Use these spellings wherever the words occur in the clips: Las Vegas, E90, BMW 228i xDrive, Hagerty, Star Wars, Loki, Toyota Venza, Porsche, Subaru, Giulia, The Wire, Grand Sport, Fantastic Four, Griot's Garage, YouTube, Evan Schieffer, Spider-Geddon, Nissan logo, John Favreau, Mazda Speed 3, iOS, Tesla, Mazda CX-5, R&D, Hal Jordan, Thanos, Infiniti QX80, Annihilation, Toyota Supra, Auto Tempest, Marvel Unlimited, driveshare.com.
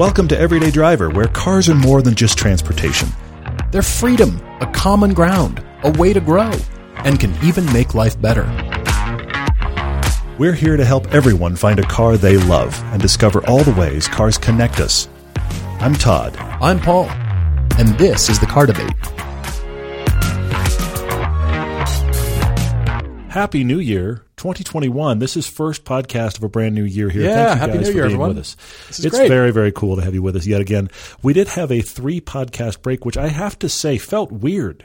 Welcome to Everyday Driver, where cars are more than just transportation. They're freedom, a common ground, a way to grow, and can even make life better. We're here to help everyone find a car they love and discover all the ways cars connect us. I'm Todd. I'm Paul. And this is The Car Debate. Happy New Year, 2021. This is first podcast of a brand new year here. Yeah, thank you guys for being with us. It's great. Very, very cool to have you with us yet again. We did have a 3-podcast break, which I have to say felt weird.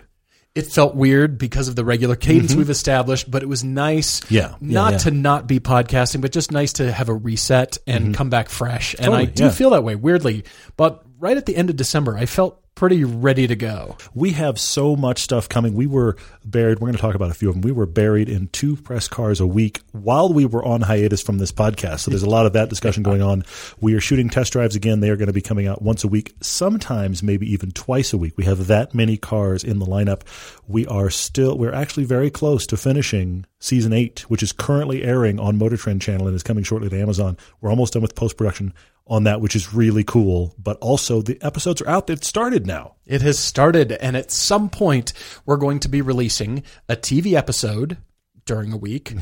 It felt weird because of the regular cadence we've established, but it was nice to not be podcasting, but just nice to have a reset and come back fresh. And totally, I do feel that way, weirdly. But right at the end of December, I felt pretty ready to go. We have so much stuff coming. We were buried. We're going to talk about a few of them. We were buried in 2 press cars a week while we were on hiatus from this podcast. So there's a lot of that discussion going on. We are shooting test drives again. They are going to be coming out once a week, sometimes maybe even twice a week. We have that many cars in the lineup. We're actually very close to finishing season 8, which is currently airing on Motor Trend Channel and is coming shortly to Amazon. We're almost done with post-production on that, which is really cool. But also the episodes are out. They've started now. It has started. And at some point, we're going to be releasing a TV episode during a week,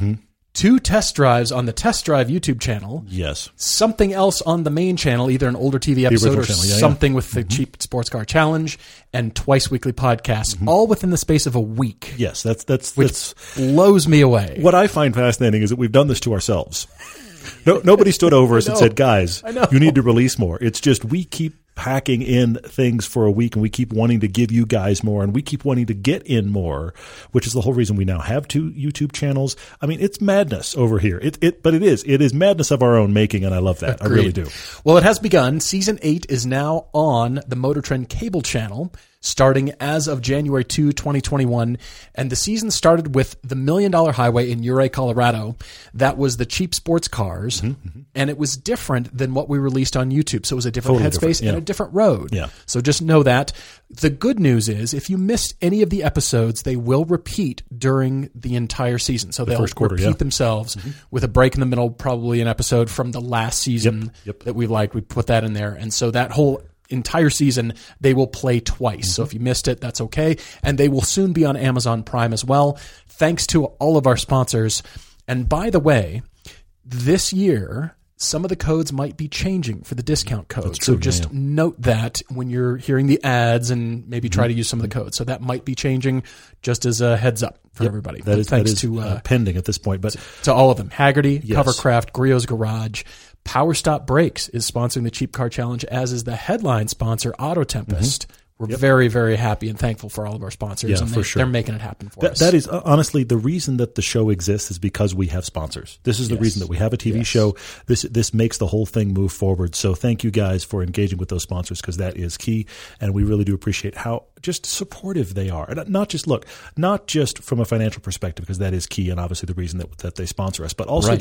2 test drives on the Test Drive YouTube channel. Yes. Something else on the main channel, either an older TV episode or something with the Cheap Sports Car Challenge, and twice weekly podcasts, all within the space of a week. Yes, that's blows me away. What I find fascinating is that we've done this to ourselves. No, nobody stood over us and said, guys, you need to release more. It's just we keep packing in things for a week, and we keep wanting to give you guys more, and we keep wanting to get in more, which is the whole reason we now have 2 YouTube channels. I mean, it's madness over here. But it is madness of our own making, and I love that. Agreed. I really do. Well, it has begun. Season 8 is now on the Motor Trend cable channel, starting as of January 2, 2021. And the season started with the Million Dollar Highway in Uray, Colorado. That was the cheap sports cars. And it was different than what we released on YouTube. So it was a different headspace and a different road. Yeah. So just know that. The good news is if you missed any of the episodes, they will repeat during the entire season. So they'll repeat themselves with a break in the middle, probably an episode from the last season that we liked. We put that in there. And so that whole entire season, they will play twice. So if you missed it, that's okay. And they will soon be on Amazon Prime as well. Thanks to all of our sponsors. And by the way, this year, some of the codes might be changing for the discount code. True, so just note that when you're hearing the ads and maybe try to use some of the codes. So that might be changing, just as a heads up for everybody. Thanks to pending at this point. But to all of them, Hagerty, Covercraft, Griot's Garage. Power Stop Brakes is sponsoring the Cheap Car Challenge, as is the headline sponsor, Auto Tempest. We're very, very happy and thankful for all of our sponsors. Yeah, and they're making it happen for us. That is honestly the reason that the show exists, is because we have sponsors. This is the reason that we have a TV show. This makes the whole thing move forward. So thank you guys for engaging with those sponsors, because that is key. And we really do appreciate how just supportive they are. And not just from a financial perspective, because that is key and obviously the reason that they sponsor us, but also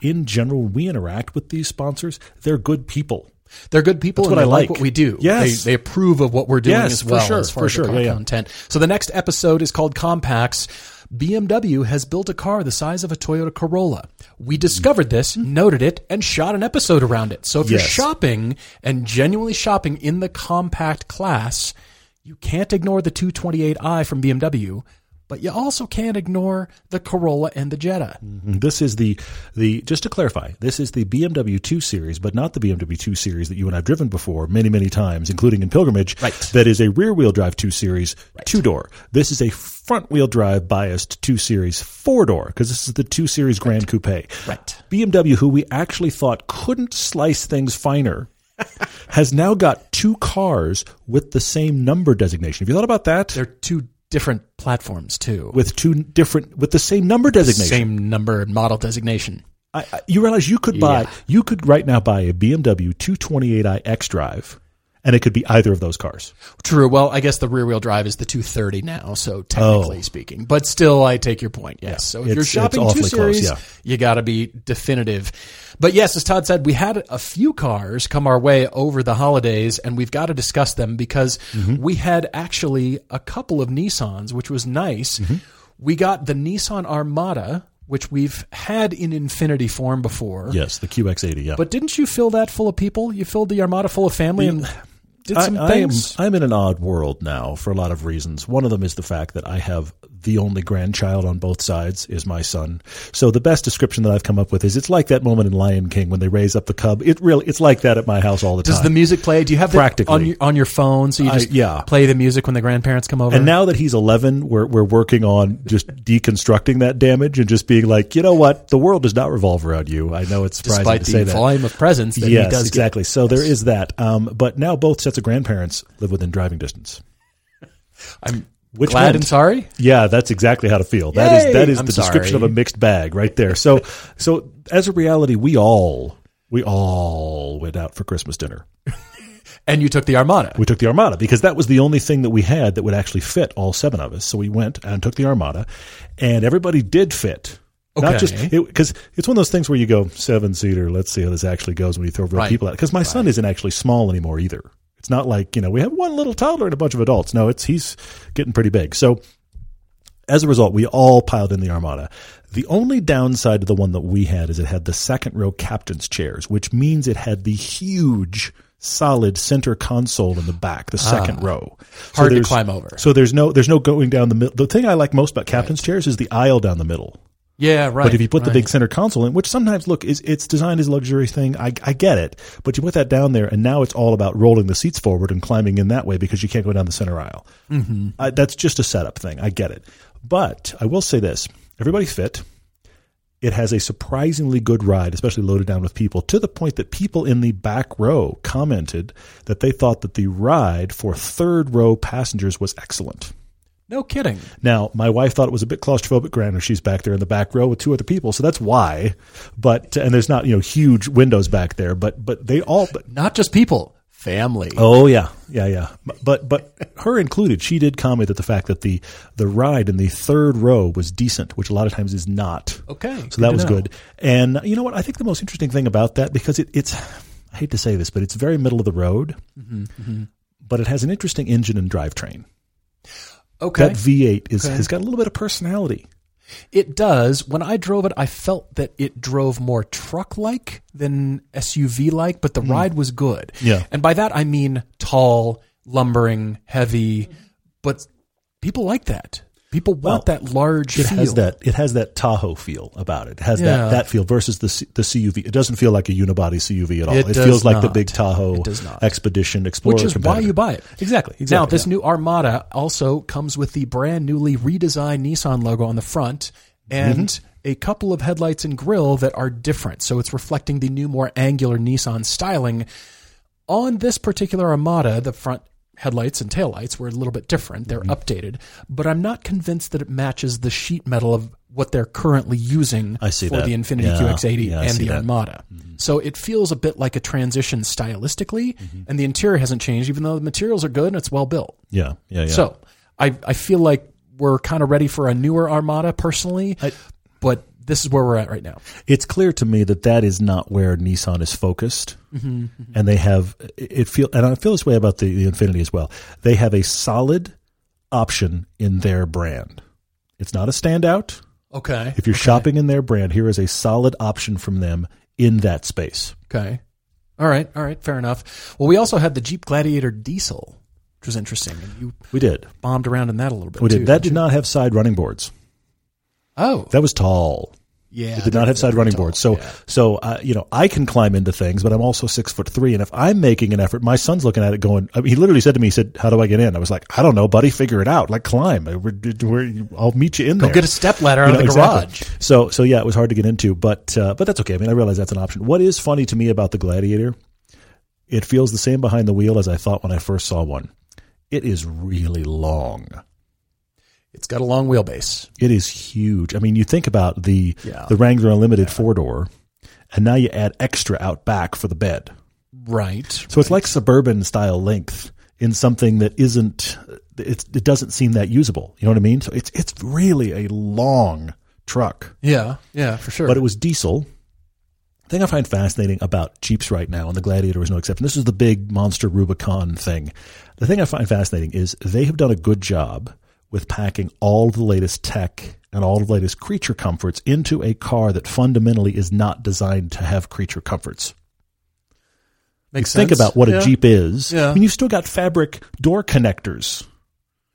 in general, when we interact with these sponsors, they're good people. They're good people. That's what I like what we do. Yes. They approve of what we're doing as well, as far as the car content. So the next episode is called Compacts. BMW has built a car the size of a Toyota Corolla. We discovered this, noted it, and shot an episode around it. So if you're shopping and genuinely shopping in the compact class, you can't ignore the 228i from BMW. But you also can't ignore the Corolla and the Jetta. This is the just to clarify, this is the BMW 2 Series, but not the BMW 2 Series that you and I have driven before many, many times, including in pilgrimage. Right. That is a rear-wheel drive 2 Series, 2-door. This is a front-wheel drive biased 2 Series, 4-door, because this is the 2 Series Grand Coupe. Right. BMW, who we actually thought couldn't slice things finer, has now got 2 cars with the same number designation. Have you thought about that? They're 2 different platforms too, with 2 different, with the same number designation, same number and model designation. You realize you could right now buy a BMW 228i xDrive, and it could be either of those cars. True. Well, I guess the rear wheel drive is the 230 now, so technically speaking, but still, I take your point. Yes. Yeah. So if you're shopping 2 Series, you got to be definitive. But yes, as Todd said, we had a few cars come our way over the holidays, and we've got to discuss them, because we had actually a couple of Nissans, which was nice. We got the Nissan Armada, which we've had in Infiniti form before. Yes, the QX80, yeah. But didn't you fill that full of people? You filled the Armada full of family and did some things. I'm in an odd world now for a lot of reasons. One of them is the fact that I have the only grandchild on both sides is my son. So the best description that I've come up with is it's like that moment in Lion King when they raise up the cub. It's like that at my house all the time. Does the music play? Do you have that on your phone so you just play the music when the grandparents come over? And now that he's 11, we're working on just deconstructing that damage and just being like, you know what? The world does not revolve around you. I know it's surprising to say that. Despite the volume of presents that he does exactly. Get. So there is that. But now both sets of grandparents live within driving distance. I'm glad and sorry? Yeah, that's exactly how to feel. That is the description of a mixed bag right there. So as a reality, we all went out for Christmas dinner. And you took the Armada. We took the Armada because that was the only thing that we had that would actually fit all seven of us. So we went and took the Armada, and everybody did fit. Okay. Not just because it's one of those things where you go 7-seater. Let's see how this actually goes when you throw real people out. Because my son isn't actually small anymore either. It's not like, we have one little toddler and a bunch of adults. No, he's getting pretty big. So as a result, we all piled in the Armada. The only downside to the one that we had is it had the second row captain's chairs, which means it had the huge solid center console in the back, the second row. So hard to climb over. So there's no going down the middle. The thing I like most about captain's chairs is the aisle down the middle. Yeah, right. But if you put the big center console in, which sometimes, it's designed as a luxury thing. I get it. But you put that down there, and now it's all about rolling the seats forward and climbing in that way because you can't go down the center aisle. Mm-hmm. That's just a setup thing. I get it. But I will say this. Everybody fit. It has a surprisingly good ride, especially loaded down with people, to the point that people in the back row commented that they thought that the ride for third row passengers was excellent. No kidding. Now, my wife thought it was a bit claustrophobic. Granted, she's back there in the back row with two other people, so that's why. But and there's not huge windows back there, but they all not just people, family. Oh yeah. But her included, she did comment that the fact that the ride in the third row was decent, which a lot of times is not. Okay, so that was good. And you know what? I think the most interesting thing about that because it's I hate to say this, but it's very middle of the road, mm-hmm. But it has an interesting engine and drivetrain. Okay. That V8 has got a little bit of personality. It does. When I drove it, I felt that it drove more truck-like than SUV-like, but the ride was good. Yeah. And by that, I mean tall, lumbering, heavy, but people like that. People want that large feel. It has that Tahoe feel about it. It has that feel versus the CUV. It doesn't feel like a unibody CUV at all. It feels like the big Tahoe Expedition Explorer. Which is why you buy it. Exactly. Now, this new Armada also comes with the brand newly redesigned Nissan logo on the front and a couple of headlights and grille that are different. So it's reflecting the new, more angular Nissan styling. On this particular Armada, the front headlights and taillights were a little bit different. They're updated, but I'm not convinced that it matches the sheet metal of what they're currently using for the Infiniti QX80 and the Armada. Mm-hmm. So it feels a bit like a transition stylistically, and the interior hasn't changed, even though the materials are good and it's well built. Yeah. So I feel like we're kind of ready for a newer Armada personally, but this is where we're at right now. It's clear to me that is not where Nissan is focused. Mm-hmm. And they have and I feel this way about the Infiniti as well. They have a solid option in their brand. It's not a standout. Okay. If you're shopping in their brand, here is a solid option from them in that space. Okay. All right. Fair enough. Well, we also had the Jeep Gladiator diesel, which was interesting. And we did. Bombed around in that a little bit. We did. That did not have side running boards. Oh. That was tall. Yeah, it did not have side running boards. So I can climb into things, but I'm also 6'3", and if I'm making an effort, my son's looking at it going. I mean, he literally said to me, "He said, how do I get in?" I was like, "I don't know, buddy. Figure it out. Like climb. I'll meet you in there. Go get a step ladder out of the garage." So yeah, it was hard to get into, but that's okay. I mean, I realize that's an option. What is funny to me about the Gladiator? It feels the same behind the wheel as I thought when I first saw one. It is really long. It's got a long wheelbase. It is huge. I mean, you think about the Wrangler Unlimited four-door, and now you add extra out back for the bed. Right. So it's like Suburban-style length in something that isn't – it doesn't seem that usable. You know what I mean? So it's really a long truck. Yeah, for sure. But it was diesel. The thing I find fascinating about Jeeps right now, and the Gladiator is no exception, this is the big monster Rubicon thing. The thing I find fascinating is they have done a good job with packing all of the latest tech and all of the latest creature comforts into a car that fundamentally is not designed to have creature comforts. Makes sense. Think about what a Jeep is. Yeah. I mean, you've still got fabric door connectors.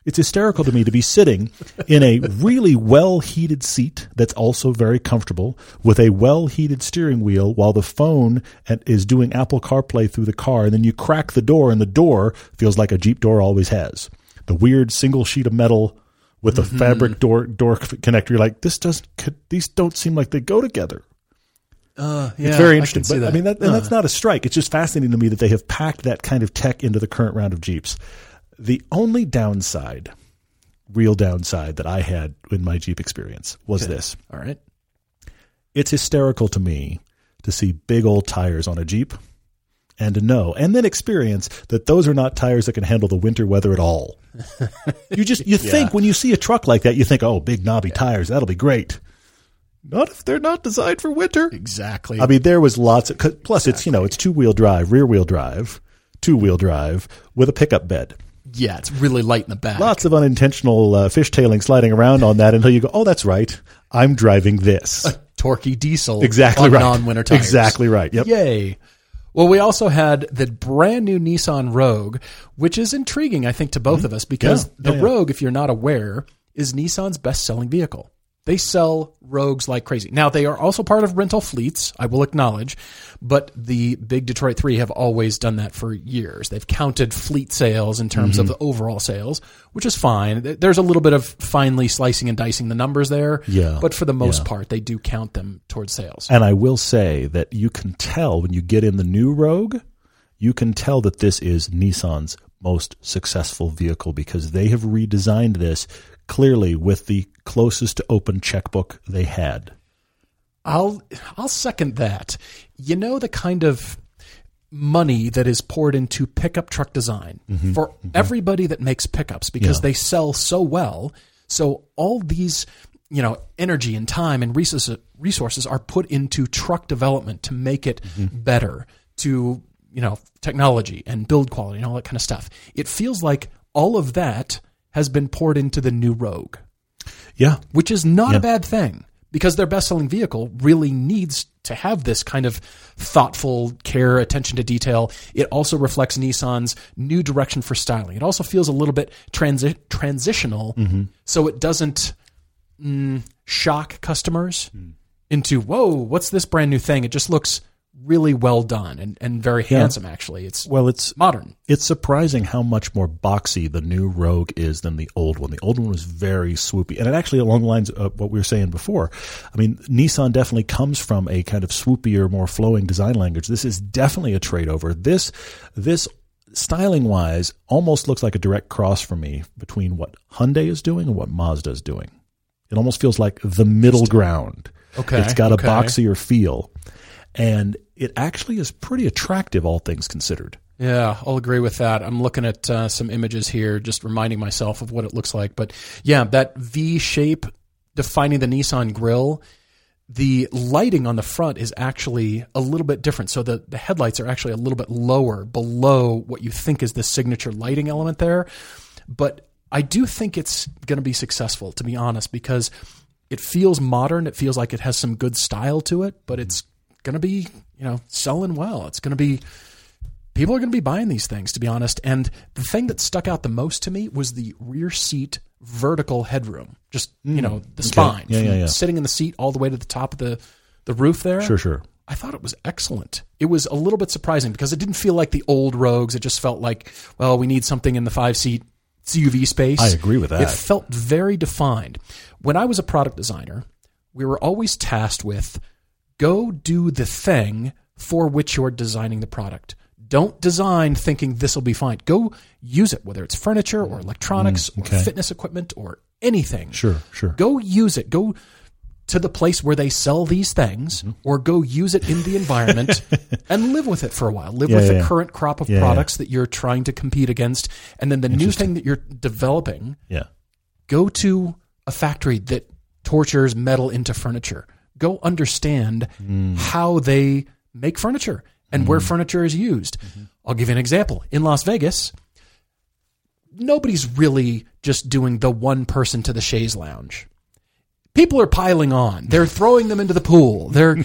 It's hysterical to me to be sitting in a really well-heated seat that's also very comfortable with a well-heated steering wheel while the phone is doing Apple CarPlay through the car, and then you crack the door, and the door feels like a Jeep door always has. The weird single sheet of metal with a fabric door connector. You're like, these don't seem like they go together. It's very interesting. I mean, that's not a strike. It's just fascinating to me that they have packed that kind of tech into the current round of Jeeps. The only real downside that I had in my Jeep experience was this. All right. It's hysterical to me to see big old tires on a Jeep and to know and then experience that those are not tires that can handle the winter weather at all. You think when you see a truck like that, you think, oh, big knobby tires, that'll be great. Not if they're not designed for winter. Exactly. I mean, there was lots of – plus it's, it's two-wheel drive, rear-wheel drive with a pickup bed. Yeah, it's really light in the back. Lots of unintentional fishtailing sliding around on that until you go, oh, that's right, I'm driving this. A torquey diesel on non-winter tires. Exactly right. Yep. Yay. Well, we also had the brand-new Nissan Rogue, which is intriguing, I think, to both of us because the Rogue, if you're not aware, is Nissan's best-selling vehicle. They sell Rogues like crazy. Now, they are also part of rental fleets, I will acknowledge, but the big Detroit 3 have always done that for years. They've counted fleet sales in terms of the overall sales, which is fine. There's a little bit of finely slicing and dicing the numbers there, but for the most part, they do count them towards sales. And I will say that you can tell when you get in the new Rogue, you can tell that this is Nissan's most successful vehicle because they have redesigned this clearly with the closest to open checkbook they had. I'll second that. You know the kind of money that is poured into pickup truck design for everybody that makes pickups because they sell so well. So all these energy and time and resources are put into truck development to make it better, to technology and build quality and all that kind of stuff. It feels like all of that has been poured into the new Rogue. Yeah. Which is not a bad thing because their best-selling vehicle really needs to have this kind of thoughtful care, attention to detail. It also reflects Nissan's new direction for styling. It also feels a little bit transitional so it doesn't shock customers into, whoa, what's this brand new thing? It just looks really well done and very handsome, actually. It's modern. It's surprising how much more boxy the new Rogue is than the old one. The old one was very swoopy. And it actually, along the lines of what we were saying before, I mean, Nissan definitely comes from a kind of swoopier, more flowing design language. This is definitely a trade-over. This styling-wise, almost looks like a direct cross for me between what Hyundai is doing and what Mazda is doing. It almost feels like the middle ground. Okay. It's got a boxier feel. And it actually is pretty attractive, all things considered. Yeah, I'll agree with that. I'm looking at some images here, just reminding myself of what it looks like. But yeah, that V shape defining the Nissan grille, the lighting on the front is actually a little bit different. So the headlights are actually a little bit lower below what you think is the signature lighting element there. But I do think it's going to be successful, to be honest, because it feels modern. It feels like it has some good style to it, but it's going to be, selling well. It's going to be, people are going to be buying these things, to be honest. And the thing that stuck out the most to me was the rear seat vertical headroom, just, the spine sitting in the seat all the way to the top of the roof there. Sure. I thought it was excellent. It was a little bit surprising because it didn't feel like the old Rogues. It just felt like, well, we need something in the 5-seat CUV space. I agree with that. It felt very defined. When I was a product designer, we were always tasked with go do the thing for which you're designing the product. Don't design thinking this will be fine. Go use it, whether it's furniture or electronics or fitness equipment or anything. Sure. Go use it. Go to the place where they sell these things or go use it in the environment and live with it for a while. Live with the current crop of products that you're trying to compete against. And then the new thing that you're developing, go to a factory that tortures metal into furniture. Go understand how they make furniture and where furniture is used. I'll give you an example. In Las Vegas, nobody's really just doing the one person to the chaise lounge. People are piling on. They're throwing them into the pool. They're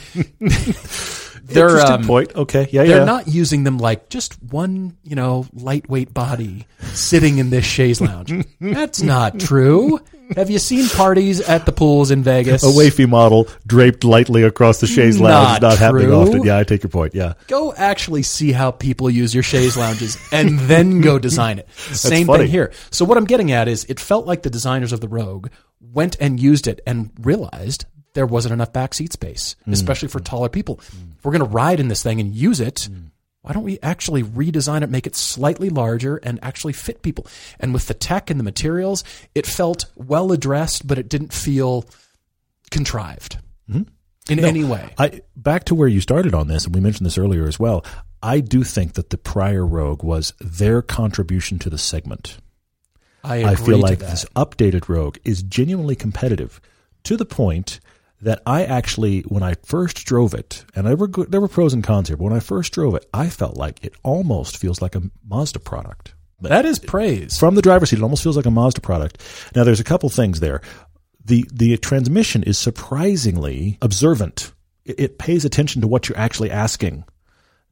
point. Okay. Yeah. They're not using them like just one, you know, lightweight body sitting in this chaise lounge. That's not true. Have you seen parties at the pools in Vegas? A wafy model draped lightly across the chaise lounge. Not happening often. Yeah, I take your point. Yeah. Go actually see how people use your chaise lounges and then go design it. Same thing here. So what I'm getting at is it felt like the designers of the Rogue went and used it and realized there wasn't enough backseat space, especially for taller people. If we're going to ride in this thing and use it, why don't we actually redesign it, make it slightly larger and actually fit people? And with the tech and the materials, it felt well addressed, but it didn't feel contrived in any way. Back to where you started on this, and we mentioned this earlier as well, I do think that the prior Rogue was their contribution to the segment. I feel like this updated Rogue is genuinely competitive to the point that I actually, when I first drove it, and there were pros and cons here, but when I first drove it, I felt like it almost feels like a Mazda product. But that is praise. From the driver's seat, it almost feels like a Mazda product. Now, there's a couple things there. The transmission is surprisingly observant. It pays attention to what you're actually asking.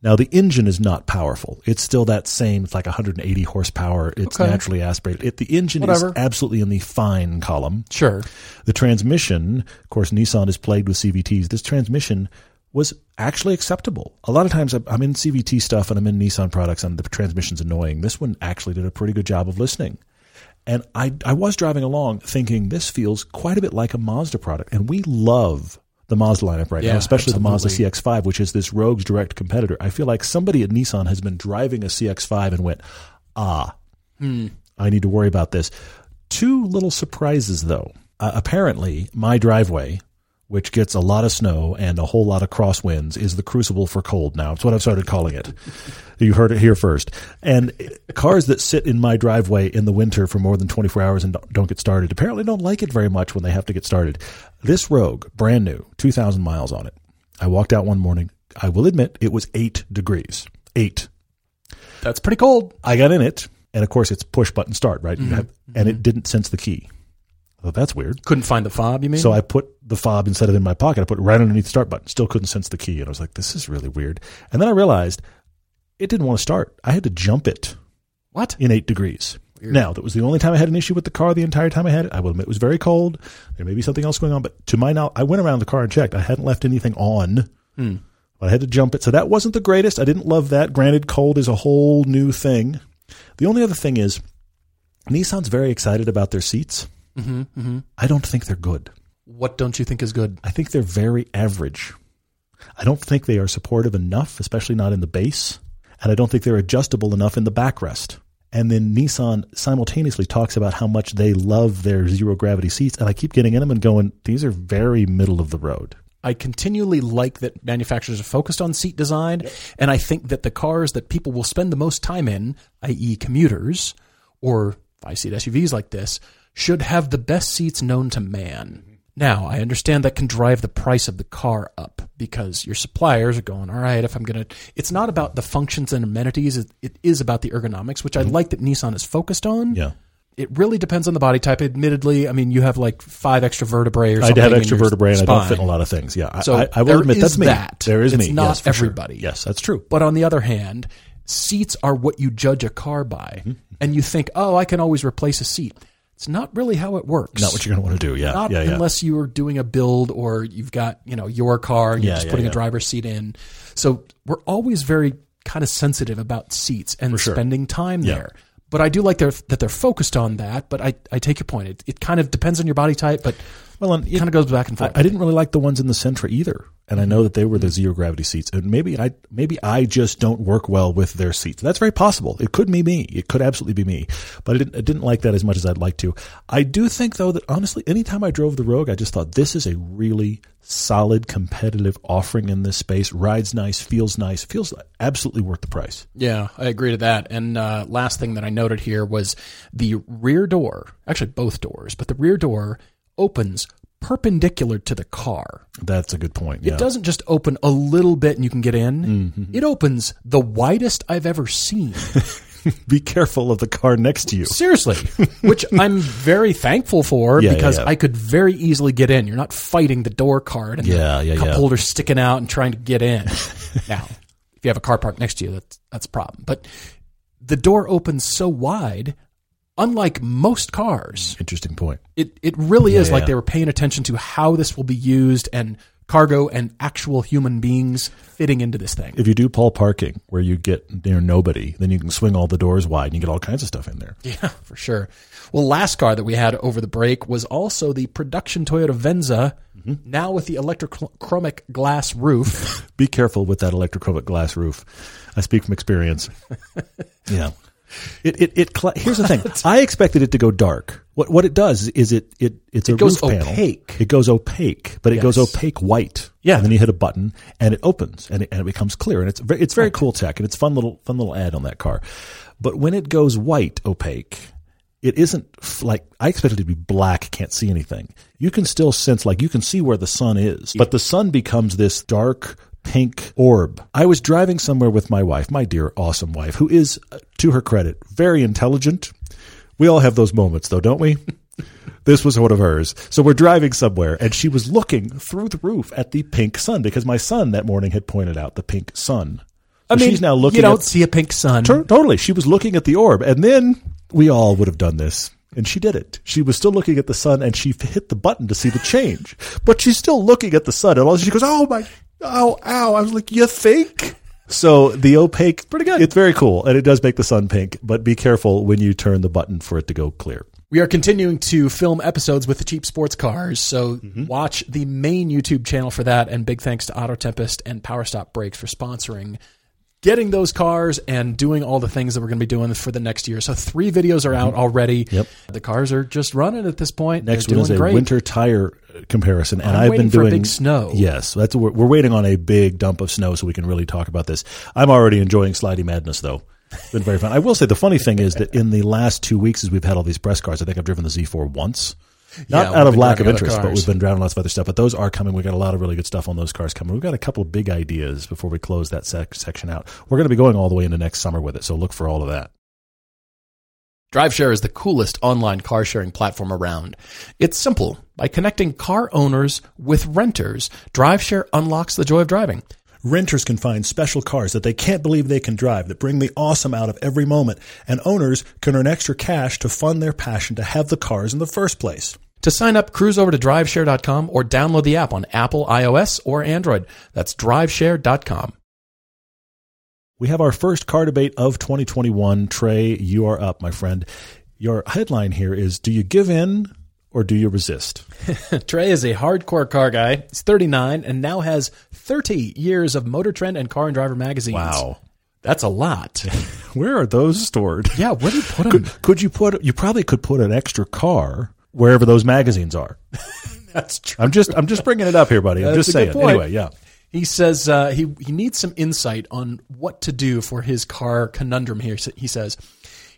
Now, the engine is not powerful. It's still that same. It's like 180 horsepower. It's naturally aspirated. The engine is absolutely in the fine column. Sure. The transmission, of course, Nissan is plagued with CVTs. This transmission was actually acceptable. A lot of times I'm in CVT stuff and I'm in Nissan products and the transmission's annoying. This one actually did a pretty good job of listening. And I was driving along thinking this feels quite a bit like a Mazda product. And we love the Mazda lineup now, especially the Mazda CX-5, which is this Rogue's direct competitor. I feel like somebody at Nissan has been driving a CX-5 and went, I need to worry about this. Two little surprises, though. Apparently, my driveway, which gets a lot of snow and a whole lot of crosswinds, is the crucible for cold now. It's what I've started calling it. You heard it here first. And cars that sit in my driveway in the winter for more than 24 hours and don't get started apparently don't like it very much when they have to get started. This Rogue, brand new, 2,000 miles on it. I walked out one morning. I will admit it was 8 degrees. 8. That's pretty cold. I got in it. And, of course, it's push-button start, right? Mm-hmm. And it didn't sense the key. Well, that's weird. Couldn't find the fob, you mean? So I put the fob instead of in my pocket. I put it right underneath the start button. Still couldn't sense the key. And I was like, this is really weird. And then I realized it didn't want to start. I had to jump it. What? In 8 degrees. Weird. Now, that was the only time I had an issue with the car the entire time I had it. I will admit it was very cold. There may be something else going on. But to my knowledge, I went around the car and checked. I hadn't left anything on. But I had to jump it. So that wasn't the greatest. I didn't love that. Granted, cold is a whole new thing. The only other thing is Nissan's very excited about their seats. Mm-hmm, mm-hmm. I don't think they're good. What don't you think is good? I think they're very average. I don't think they are supportive enough, especially not in the base. And I don't think they're adjustable enough in the backrest. And then Nissan simultaneously talks about how much they love their zero gravity seats. And I keep getting in them and going, these are very middle of the road. I continually like that manufacturers are focused on seat design. Yep. And I think that the cars that people will spend the most time in, i.e. commuters or five-seat SUVs like this, should have the best seats known to man. Now, I understand that can drive the price of the car up because your suppliers are going, all right, if I'm going to... It's not about the functions and amenities. It is about the ergonomics, which I like that Nissan is focused on. Yeah. It really depends on the body type. Admittedly, I mean, you have like 5 extra vertebrae or something. I have extra vertebrae and I don't fit in a lot of things. Yeah, so I will admit that's me. There is me. It's not everybody. Sure. Yes, that's true. But on the other hand, seats are what you judge a car by. Mm-hmm. And you think, oh, I can always replace a seat. It's not really how it works. Not what you're going to want to do, yeah. Not unless you are doing a build or you've got, you know, your car and you're just putting a driver's seat in. So we're always very kind of sensitive about seats and spending time there. But I do like that they're focused on that, but I take your point. It kind of depends on your body type, but it kind of goes back and forth. I didn't really like the ones in the Sentra either, and I know that they were the zero gravity seats. And maybe I just don't work well with their seats. That's very possible. It could be me. It could absolutely be me. But I didn't like that as much as I'd like to. I do think, though, that honestly, anytime I drove the Rogue, I just thought this is a really solid, competitive offering in this space. Rides nice, feels absolutely worth the price. Yeah, I agree to that. And last thing that I noted here was the rear door, actually both doors, but the rear door opens perpendicular to the car. That's a good point. Yeah. It doesn't just open a little bit and you can get in. Mm-hmm. It opens the widest I've ever seen. Be careful of the car next to you. Seriously, which I'm very thankful for because I could very easily get in. You're not fighting the door card and the cup holder sticking out and trying to get in. Now, if you have a car parked next to you, that's a problem. But the door opens so wide, unlike most cars. Interesting point. It really is like they were paying attention to how this will be used and cargo and actual human beings fitting into this thing. If you do Paul parking where you get near nobody, then you can swing all the doors wide and you get all kinds of stuff in there. Yeah, for sure. Well, last car that we had over the break was also the production Toyota Venza, now with the electrochromic glass roof. Be careful with that electrochromic glass roof. I speak from experience. Yeah. Here's the thing. I expected it to go dark. What it does is it's a roof panel. It goes opaque, but it goes opaque white. Yeah. And then you hit a button and it opens and it becomes clear. And it's very cool tech and it's fun little ad on that car. But when it goes white opaque, it isn't like I expected it to be black. Can't see anything. You can still sense you can see where the sun is, but the sun becomes this dark pink orb. I was driving somewhere with my wife, my dear, awesome wife, who is, to her credit, very intelligent. We all have those moments, though, don't we? This was one of hers. So we're driving somewhere, and she was looking through the roof at the pink sun because my son that morning had pointed out the pink sun. So I mean, she's now looking. You don't see a pink sun. Totally. She was looking at the orb, and then we all would have done this. And she did it. She was still looking at the sun, and she hit the button to see the change. But she's still looking at the sun, and all she goes, oh, ow. I was like, you think? So the opaque, pretty good. It's very cool, and it does make the sun pink, but be careful when you turn the button for it to go clear. We are continuing to film episodes with the cheap sports cars, so watch the main YouTube channel for that, and big thanks to Auto Tempest and Power Stop Brakes for sponsoring getting those cars and doing all the things that we're going to be doing for the next year. So 3 videos are out already. Yep. The cars are just running at this point. Next one is a winter tire comparison. And I've been doing a big snow. Yes. That's we're waiting on a big dump of snow so we can really talk about this. I'm already enjoying Slidey Madness, though. It's been very fun. I will say the funny thing is that in the last 2 weeks as we've had all these press cars, I think I've driven the Z4 once. Not out of lack of interest, but we've been driving lots of other stuff. But those are coming. We've got a lot of really good stuff on those cars coming. We've got a couple of big ideas before we close that section out. We're going to be going all the way into next summer with it, so look for all of that. DriveShare is the coolest online car sharing platform around. It's simple. By connecting car owners with renters, DriveShare unlocks the joy of driving. Renters can find special cars that they can't believe they can drive that bring the awesome out of every moment, and owners can earn extra cash to fund their passion to have the cars in the first place. To sign up, cruise over to driveshare.com or download the app on Apple, iOS, or Android. That's driveshare.com. We have our first car debate of 2021. Trey, you are up, my friend. Your headline here is, do you give in or do you resist? Trey is a hardcore car guy. He's 39 and now has 30 years of Motor Trend and Car and Driver magazines. Wow. That's a lot. Where are those stored? Yeah, where do you put them? You probably could put an extra car wherever those magazines are. That's true. I'm just bringing it up here, buddy. I'm just saying. Anyway, yeah. He says he needs some insight on what to do for his car conundrum here. He says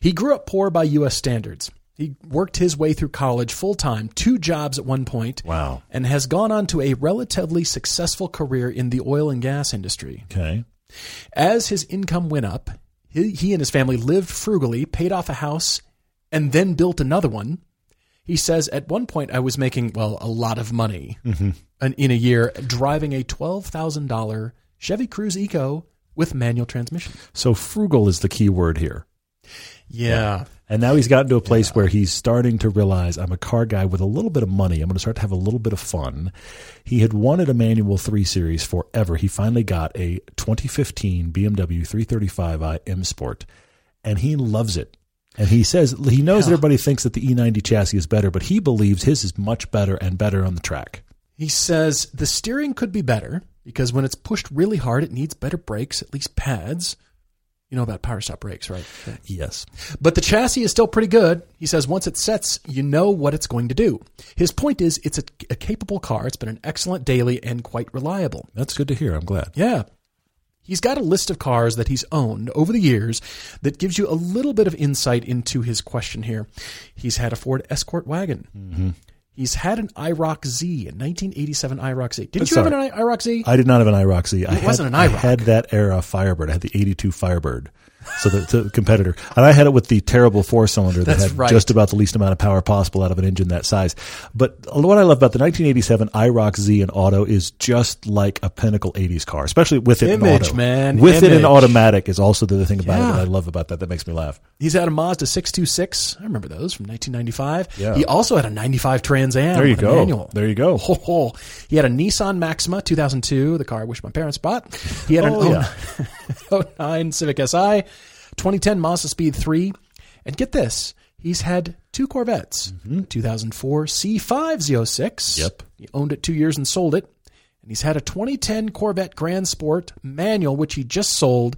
he grew up poor by U.S. standards. He worked his way through college full-time, 2 jobs at one point. Wow. And has gone on to a relatively successful career in the oil and gas industry. Okay. As his income went up, he and his family lived frugally, paid off a house, and then built another one. He says, at one point I was making, a lot of money in a year driving a $12,000 Chevy Cruze Eco with manual transmission. So frugal is the key word here. Yeah. And now he's gotten to a place where he's starting to realize I'm a car guy with a little bit of money. I'm going to start to have a little bit of fun. He had wanted a manual 3 Series forever. He finally got a 2015 BMW 335i M Sport, and he loves it. And he says he knows that everybody thinks that the E90 chassis is better, but he believes his is much better and better on the track. He says the steering could be better because when it's pushed really hard, it needs better brakes, at least pads. You know about Power Stop Brakes, right? Okay. Yes. But the chassis is still pretty good. He says once it sets, you know what it's going to do. His point is it's a capable car. It's been an excellent daily and quite reliable. That's good to hear. I'm glad. Yeah. He's got a list of cars that he's owned over the years that gives you a little bit of insight into his question here. He's had a Ford Escort wagon. He's had an IROC-Z, a 1987 IROC-Z. Didn't you have an IROC-Z? I did not have an IROC-Z. It wasn't an IROC. I had that era Firebird. I had the 82 Firebird. So the competitor. And I had it with the terrible four-cylinder that had just about the least amount of power possible out of an engine that size. But what I love about the 1987 IROC-Z in auto is just like a pinnacle 80s car, especially with it in auto. Image, man. With it in automatic is also the thing about it that I love about that makes me laugh. He's had a Mazda 626. I remember those from 1995. Yeah. He also had a 95 Trans Am. There you go. Manual. There you go. Oh. He had a Nissan Maxima 2002, the car I wish my parents bought. He had an 09 Civic Si. 2010 Mazda Speed 3. And get this, he's had two Corvettes. Mm-hmm. 2004 C5 06. Yep. He owned it 2 years and sold it. And he's had a 2010 Corvette Grand Sport manual, which he just sold.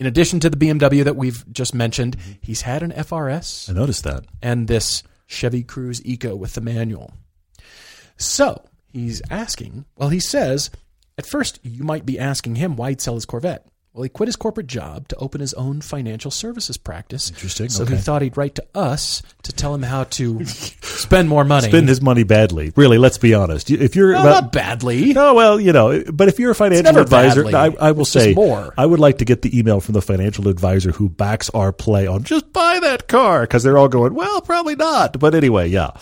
In addition to the BMW that we've just mentioned, he's had an FRS. I noticed that. And this Chevy Cruze Eco with the manual. So he's asking, well, he says, at first you might be asking him why he'd sell his Corvette. Well, he quit his corporate job to open his own financial services practice. Interesting. So he thought he'd write to us to tell him how to spend more money. Spend his money badly. Really, let's be honest. If you're not badly. No, well, but if you're a financial advisor, I will say more. I would like to get the email from the financial advisor who backs our play on just buy that car because they're all going, well, probably not. But anyway, yeah.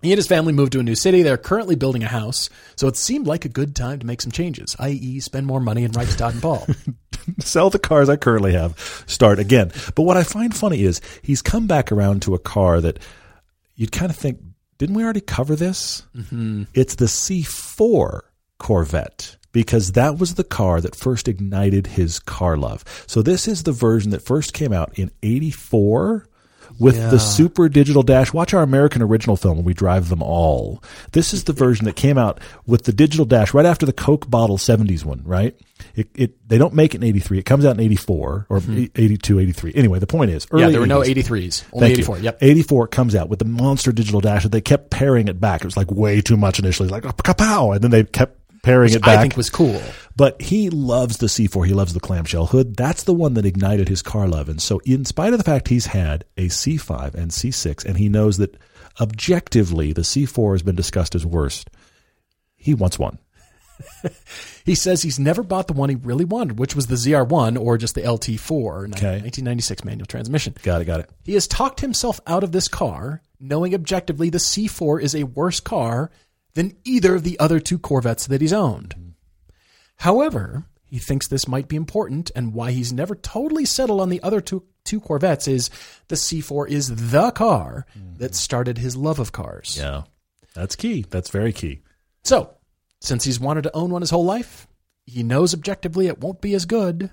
He and his family moved to a new city. They're currently building a house, so it seemed like a good time to make some changes, i.e. spend more money and write to Todd and Paul. Sell the cars I currently have, start again. But what I find funny is he's come back around to a car that you'd kind of think, didn't we already cover this? Mm-hmm. It's the C4 Corvette. Because that was the car that first ignited his car love. So this is the version that first came out in 84 with the super digital dash. Watch our American Original film when we drive them all. This is the version that came out with the digital dash right after the Coke bottle 70s one, right? They don't make it in 83. It comes out in 84 or 82, 83. Anyway, the point is, early there were 80s. No 83s. Only 84. Yep. 84 comes out with the monster digital dash. They kept paring it back. It was like way too much initially. Like, ka-pow! And then they kept paring it back. I think was cool. But he loves the C4. He loves the clamshell hood. That's the one that ignited his car love. And so in spite of the fact he's had a C5 and C6, and he knows that objectively the C4 has been discussed as worst, he wants one. He says he's never bought the one he really wanted, which was the ZR1 or just the LT4, 1996 manual transmission. Got it. He has talked himself out of this car, knowing objectively the C4 is a worse car than either of the other two Corvettes that he's owned. However, he thinks this might be important, and why he's never totally settled on the other two Corvettes is the C4 is the car that started his love of cars. Yeah, that's key. That's very key. So, since he's wanted to own one his whole life, he knows objectively it won't be as good,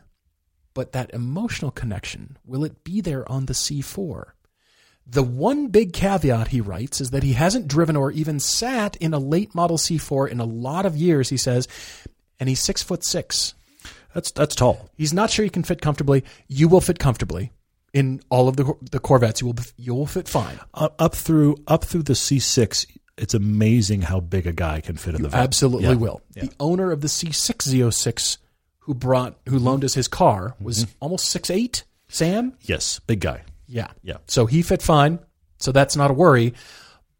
but that emotional connection, will it be there on the C4? The one big caveat, he writes, is that he hasn't driven or even sat in a late model C4 in a lot of years, he says. And he's 6'6". That's tall. He's not sure he can fit comfortably. You will fit comfortably in all of the Corvettes. You will fit fine. Up through the C6, it's amazing how big a guy can fit in the van. Absolutely will. Yeah. The owner of the C606, who loaned us his car, was almost 6'8". Sam. Yes, big guy. Yeah. So he fit fine. So that's not a worry.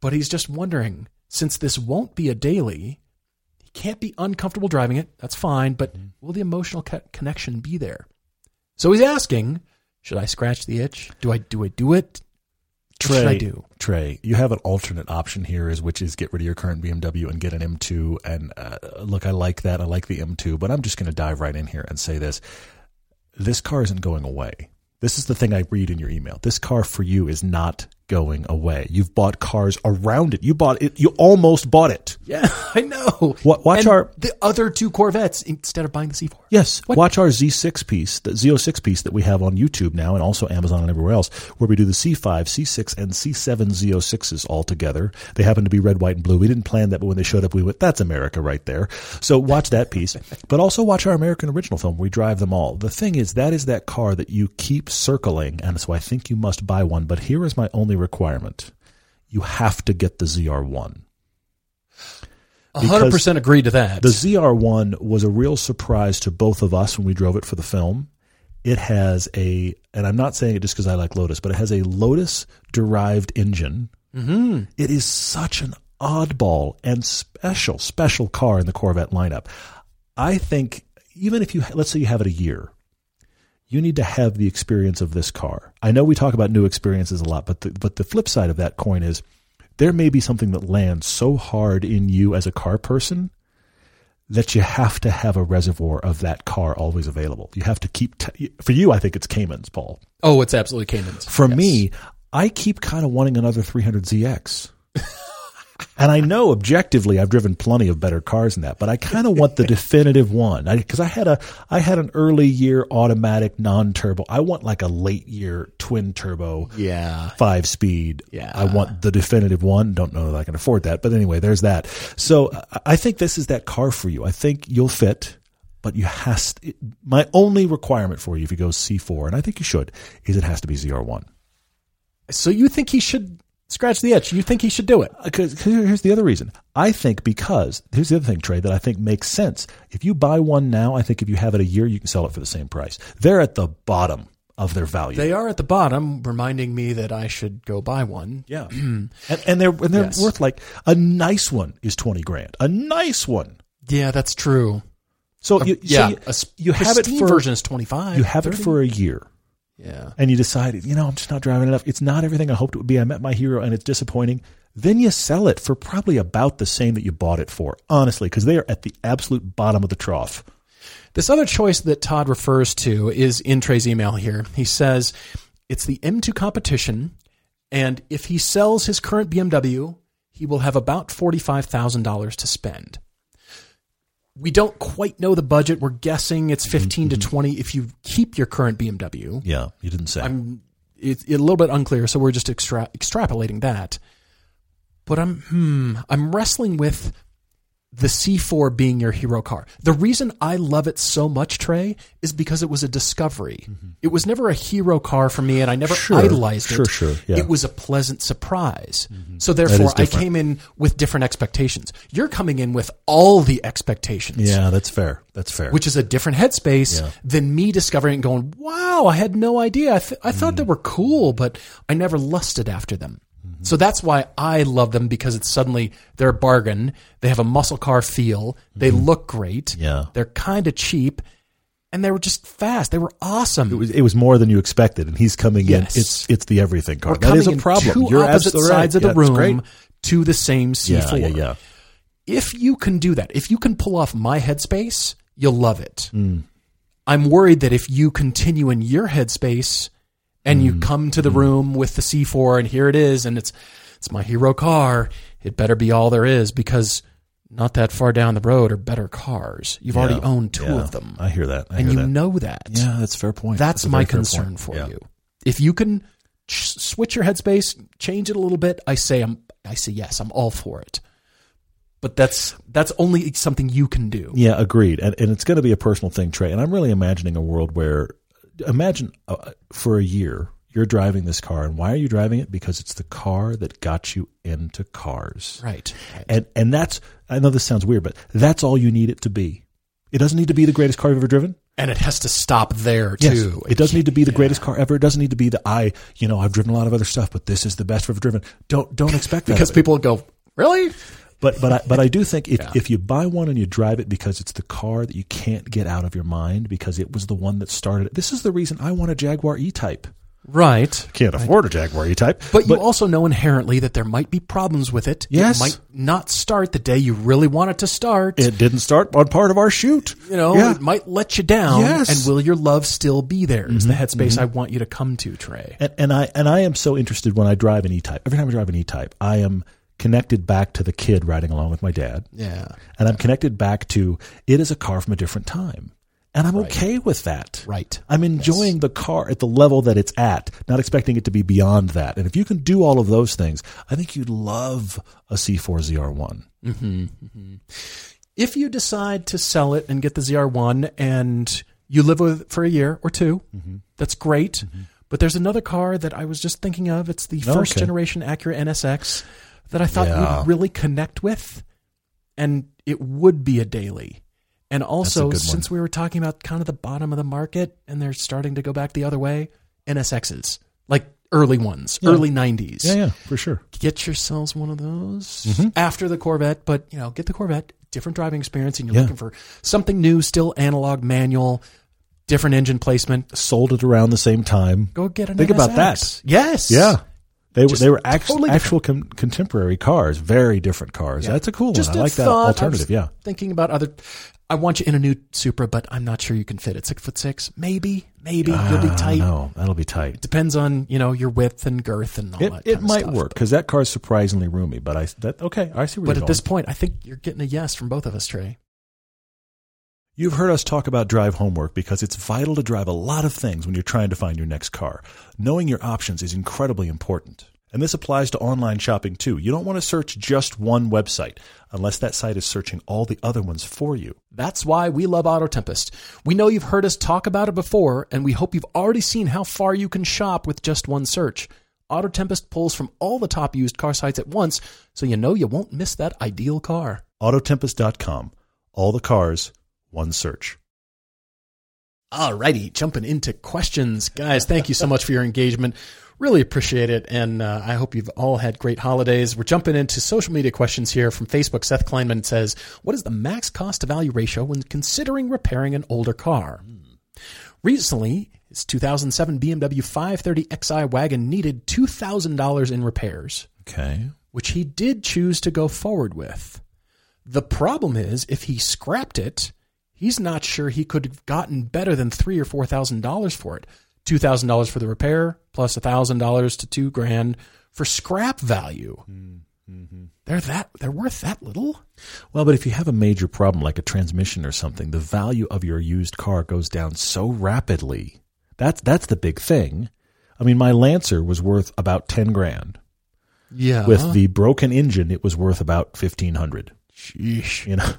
But he's just wondering, since this won't be a daily. Can't be uncomfortable driving it. That's fine. But will the emotional connection be there? So he's asking, should I scratch the itch? Do I do it? What should I do? Trey, you have an alternate option here, which is get rid of your current BMW and get an M2. And look, I like that. I like the M2. But I'm just going to dive right in here and say this. This car isn't going away. This is the thing I read in your email. This car for you is not going away. You've bought cars around it. You bought it. You almost bought it. Yeah, I know. Watch the other two Corvettes instead of buying the C4. Yes. What? Watch our Z06 piece that we have on YouTube now and also Amazon and everywhere else, where we do the C5, C6, and C7 Z06s all together. They happen to be red, white, and blue. We didn't plan that, but when they showed up, we went, that's America right there. So watch that piece, but also watch our American Original film. We drive them all. The thing is, that is that car that you keep circling, and so I think you must buy one, but here is my only requirement. You have to get the ZR1. 100% agree to that. The ZR1 was a real surprise to both of us when we drove it for the film. It has and I'm not saying it just because I like Lotus, but it has a Lotus-derived engine. Mm-hmm. It is such an oddball and special, special car in the Corvette lineup. I think even if let's say you have it a year, you need to have the experience of this car. I know we talk about new experiences a lot, but the flip side of that coin is there may be something that lands so hard in you as a car person that you have to have a reservoir of that car always available. You have to keep for you, I think it's Caymans, Paul. Oh, it's absolutely Caymans. For me, I keep kind of wanting another 300ZX. And I know objectively I've driven plenty of better cars than that, but I kind of want the definitive one. Because I had an early year automatic non-turbo. I want like a late year twin turbo 5-speed. Yeah. I want the definitive one. Don't know that I can afford that. But anyway, there's that. So I think this is that car for you. I think you'll fit, but you has to, my only requirement for you if you go C4, and I think you should, is it has to be ZR1. So you think he should scratch the itch? You think he should do it? Because here's the other reason. I think because here's the other thing, Trey, that I think makes sense. If you buy one now, I think if you have it a year, you can sell it for the same price. They're at the bottom of their value. They are at the bottom, reminding me that I should go buy one. Yeah, and they're yes. worth like a nice one is $20,000. A nice one. Yeah, that's true. So you have it for version is $25,000. You have 30. It for a year. Yeah. And you decided, I'm just not driving enough. It's not everything I hoped it would be. I met my hero and it's disappointing. Then you sell it for probably about the same that you bought it for, honestly, because they are at the absolute bottom of the trough. This other choice that Todd refers to is in Trey's email here. He says it's the M2 competition, and if he sells his current BMW, he will have about $45,000 to spend. We don't quite know the budget. We're guessing it's 15 to 20 if you keep your current BMW. Yeah, you didn't say. It's a little bit unclear, so we're just extrapolating that. But I'm wrestling with the C4 being your hero car. The reason I love it so much, Trey, is because it was a discovery. Mm-hmm. It was never a hero car for me, and I never idolized it. Sure, yeah. It was a pleasant surprise. Mm-hmm. So therefore, I came in with different expectations. You're coming in with all the expectations. Yeah, that's fair. Which is a different headspace than me discovering and going, wow, I had no idea. I thought they were cool, but I never lusted after them. So that's why I love them, because it's suddenly they're a bargain. They have a muscle car feel. They look great. Yeah. They're kind of cheap, and they were just fast. They were awesome. It was more than you expected, and he's coming in. It's the everything car. That is a problem. You're opposite sides of the room to the same C4. Yeah. If you can do that, if you can pull off my headspace, you'll love it. Mm. I'm worried that if you continue in your headspace and you come to the room with the C4 and here it is, and it's my hero car, it better be all there is, because not that far down the road are better cars. You've already owned two of them. I hear that. Know that. Yeah, that's a fair point. That's my concern for you. If you can switch your headspace, change it a little bit, I say yes, I'm all for it. But that's only something you can do. Yeah, agreed. And it's going to be a personal thing, Trey. And I'm really imagining a world where imagine for a year you're driving this car, and why are you driving it? Because it's the car that got you into cars. Right. And that's, I know this sounds weird, but that's all you need it to be. It doesn't need to be the greatest car you've ever driven. And it has to stop there too. It doesn't need to be the greatest car ever. It doesn't need to be I've driven a lot of other stuff, but this is the best I've ever driven. Don't expect that. Because people go, really? But I do think if you buy one and you drive it because it's the car that you can't get out of your mind, because it was the one that started it. This is the reason I want a Jaguar E-Type. Right. Can't afford a Jaguar E-Type. But you also know inherently that there might be problems with it. Yes. It might not start the day you really want it to start. It didn't start on part of our shoot. It might let you down. Yes. And will your love still be there? Is the headspace I want you to come to, Trey. And I am so interested when I drive an E-Type. Every time I drive an E-Type, I am connected back to the kid riding along with my dad. Yeah. And I'm connected back to it is a car from a different time. And I'm okay with that. Right. I'm enjoying the car at the level that it's at, not expecting it to be beyond that. And if you can do all of those things, I think you'd love a C4 ZR1. Mm-hmm. Mm-hmm. If you decide to sell it and get the ZR1 and you live with it for a year or two, that's great. Mm-hmm. But there's another car that I was just thinking of. It's the first generation Acura NSX. That I thought you'd really connect with, and it would be a daily. And also, since we were talking about kind of the bottom of the market, and they're starting to go back the other way, NSXs, like early ones, early 90s. Yeah, for sure. Get yourselves one of those after the Corvette, but get the Corvette, different driving experience, and you're looking for something new, still analog, manual, Different engine placement. Sold at around the same time. Go get an NSX. Think about that. Yes. Yeah. They were actually contemporary cars, very different cars. Yeah. That's a cool one. I like that alternative. Yeah. Thinking about other. I want you in a new Supra, but I'm not sure you can fit it. 6'6", maybe you'll be tight. No, that'll be tight. It depends on your width and girth and all that. It might work because that car is surprisingly roomy. But I see where you're going. But at this point, I think you're getting a yes from both of us, Trey. You've heard us talk about drive homework because it's vital to drive a lot of things when you're trying to find your next car. Knowing your options is incredibly important. And this applies to online shopping too. You don't want to search just one website unless that site is searching all the other ones for you. That's why we love Auto Tempest. We know you've heard us talk about it before, and we hope you've already seen how far you can shop with just one search. Auto Tempest pulls from all the top used car sites at once, so you know you won't miss that ideal car. Autotempest.com. All the cars, one search. All righty, jumping into questions. Guys, thank you so much for your engagement. Really appreciate it, and I hope you've all had great holidays. We're jumping into social media questions here from Facebook. Seth Kleinman says, what is the max cost-to-value ratio when considering repairing an older car? Recently, his 2007 BMW 530xi wagon needed $2,000 in repairs, which he did choose to go forward with. The problem is, if he scrapped it, he's not sure he could have gotten better than $3,000 or $4,000 for it. $2,000 for the repair plus $1,000 to $2,000 for scrap value. Mm-hmm. They're worth that little? Well, but if you have a major problem like a transmission or something, the value of your used car goes down so rapidly. That's the big thing. I mean, my Lancer was worth about $10,000. Yeah. With the broken engine, it was worth about $1,500. Sheesh.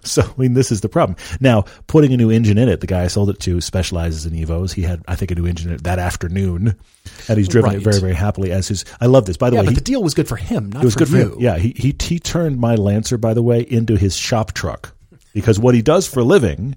So I mean, this is the problem. Now, putting a new engine in it, the guy I sold it to specializes in Evos. He had, I think, a new engine in it that afternoon, and he's driven it very, very happily as his. I love this. By the way, but the deal was good for him, not for you. It was good for him. Yeah, he turned my Lancer, by the way, into his shop truck, because what he does for a living,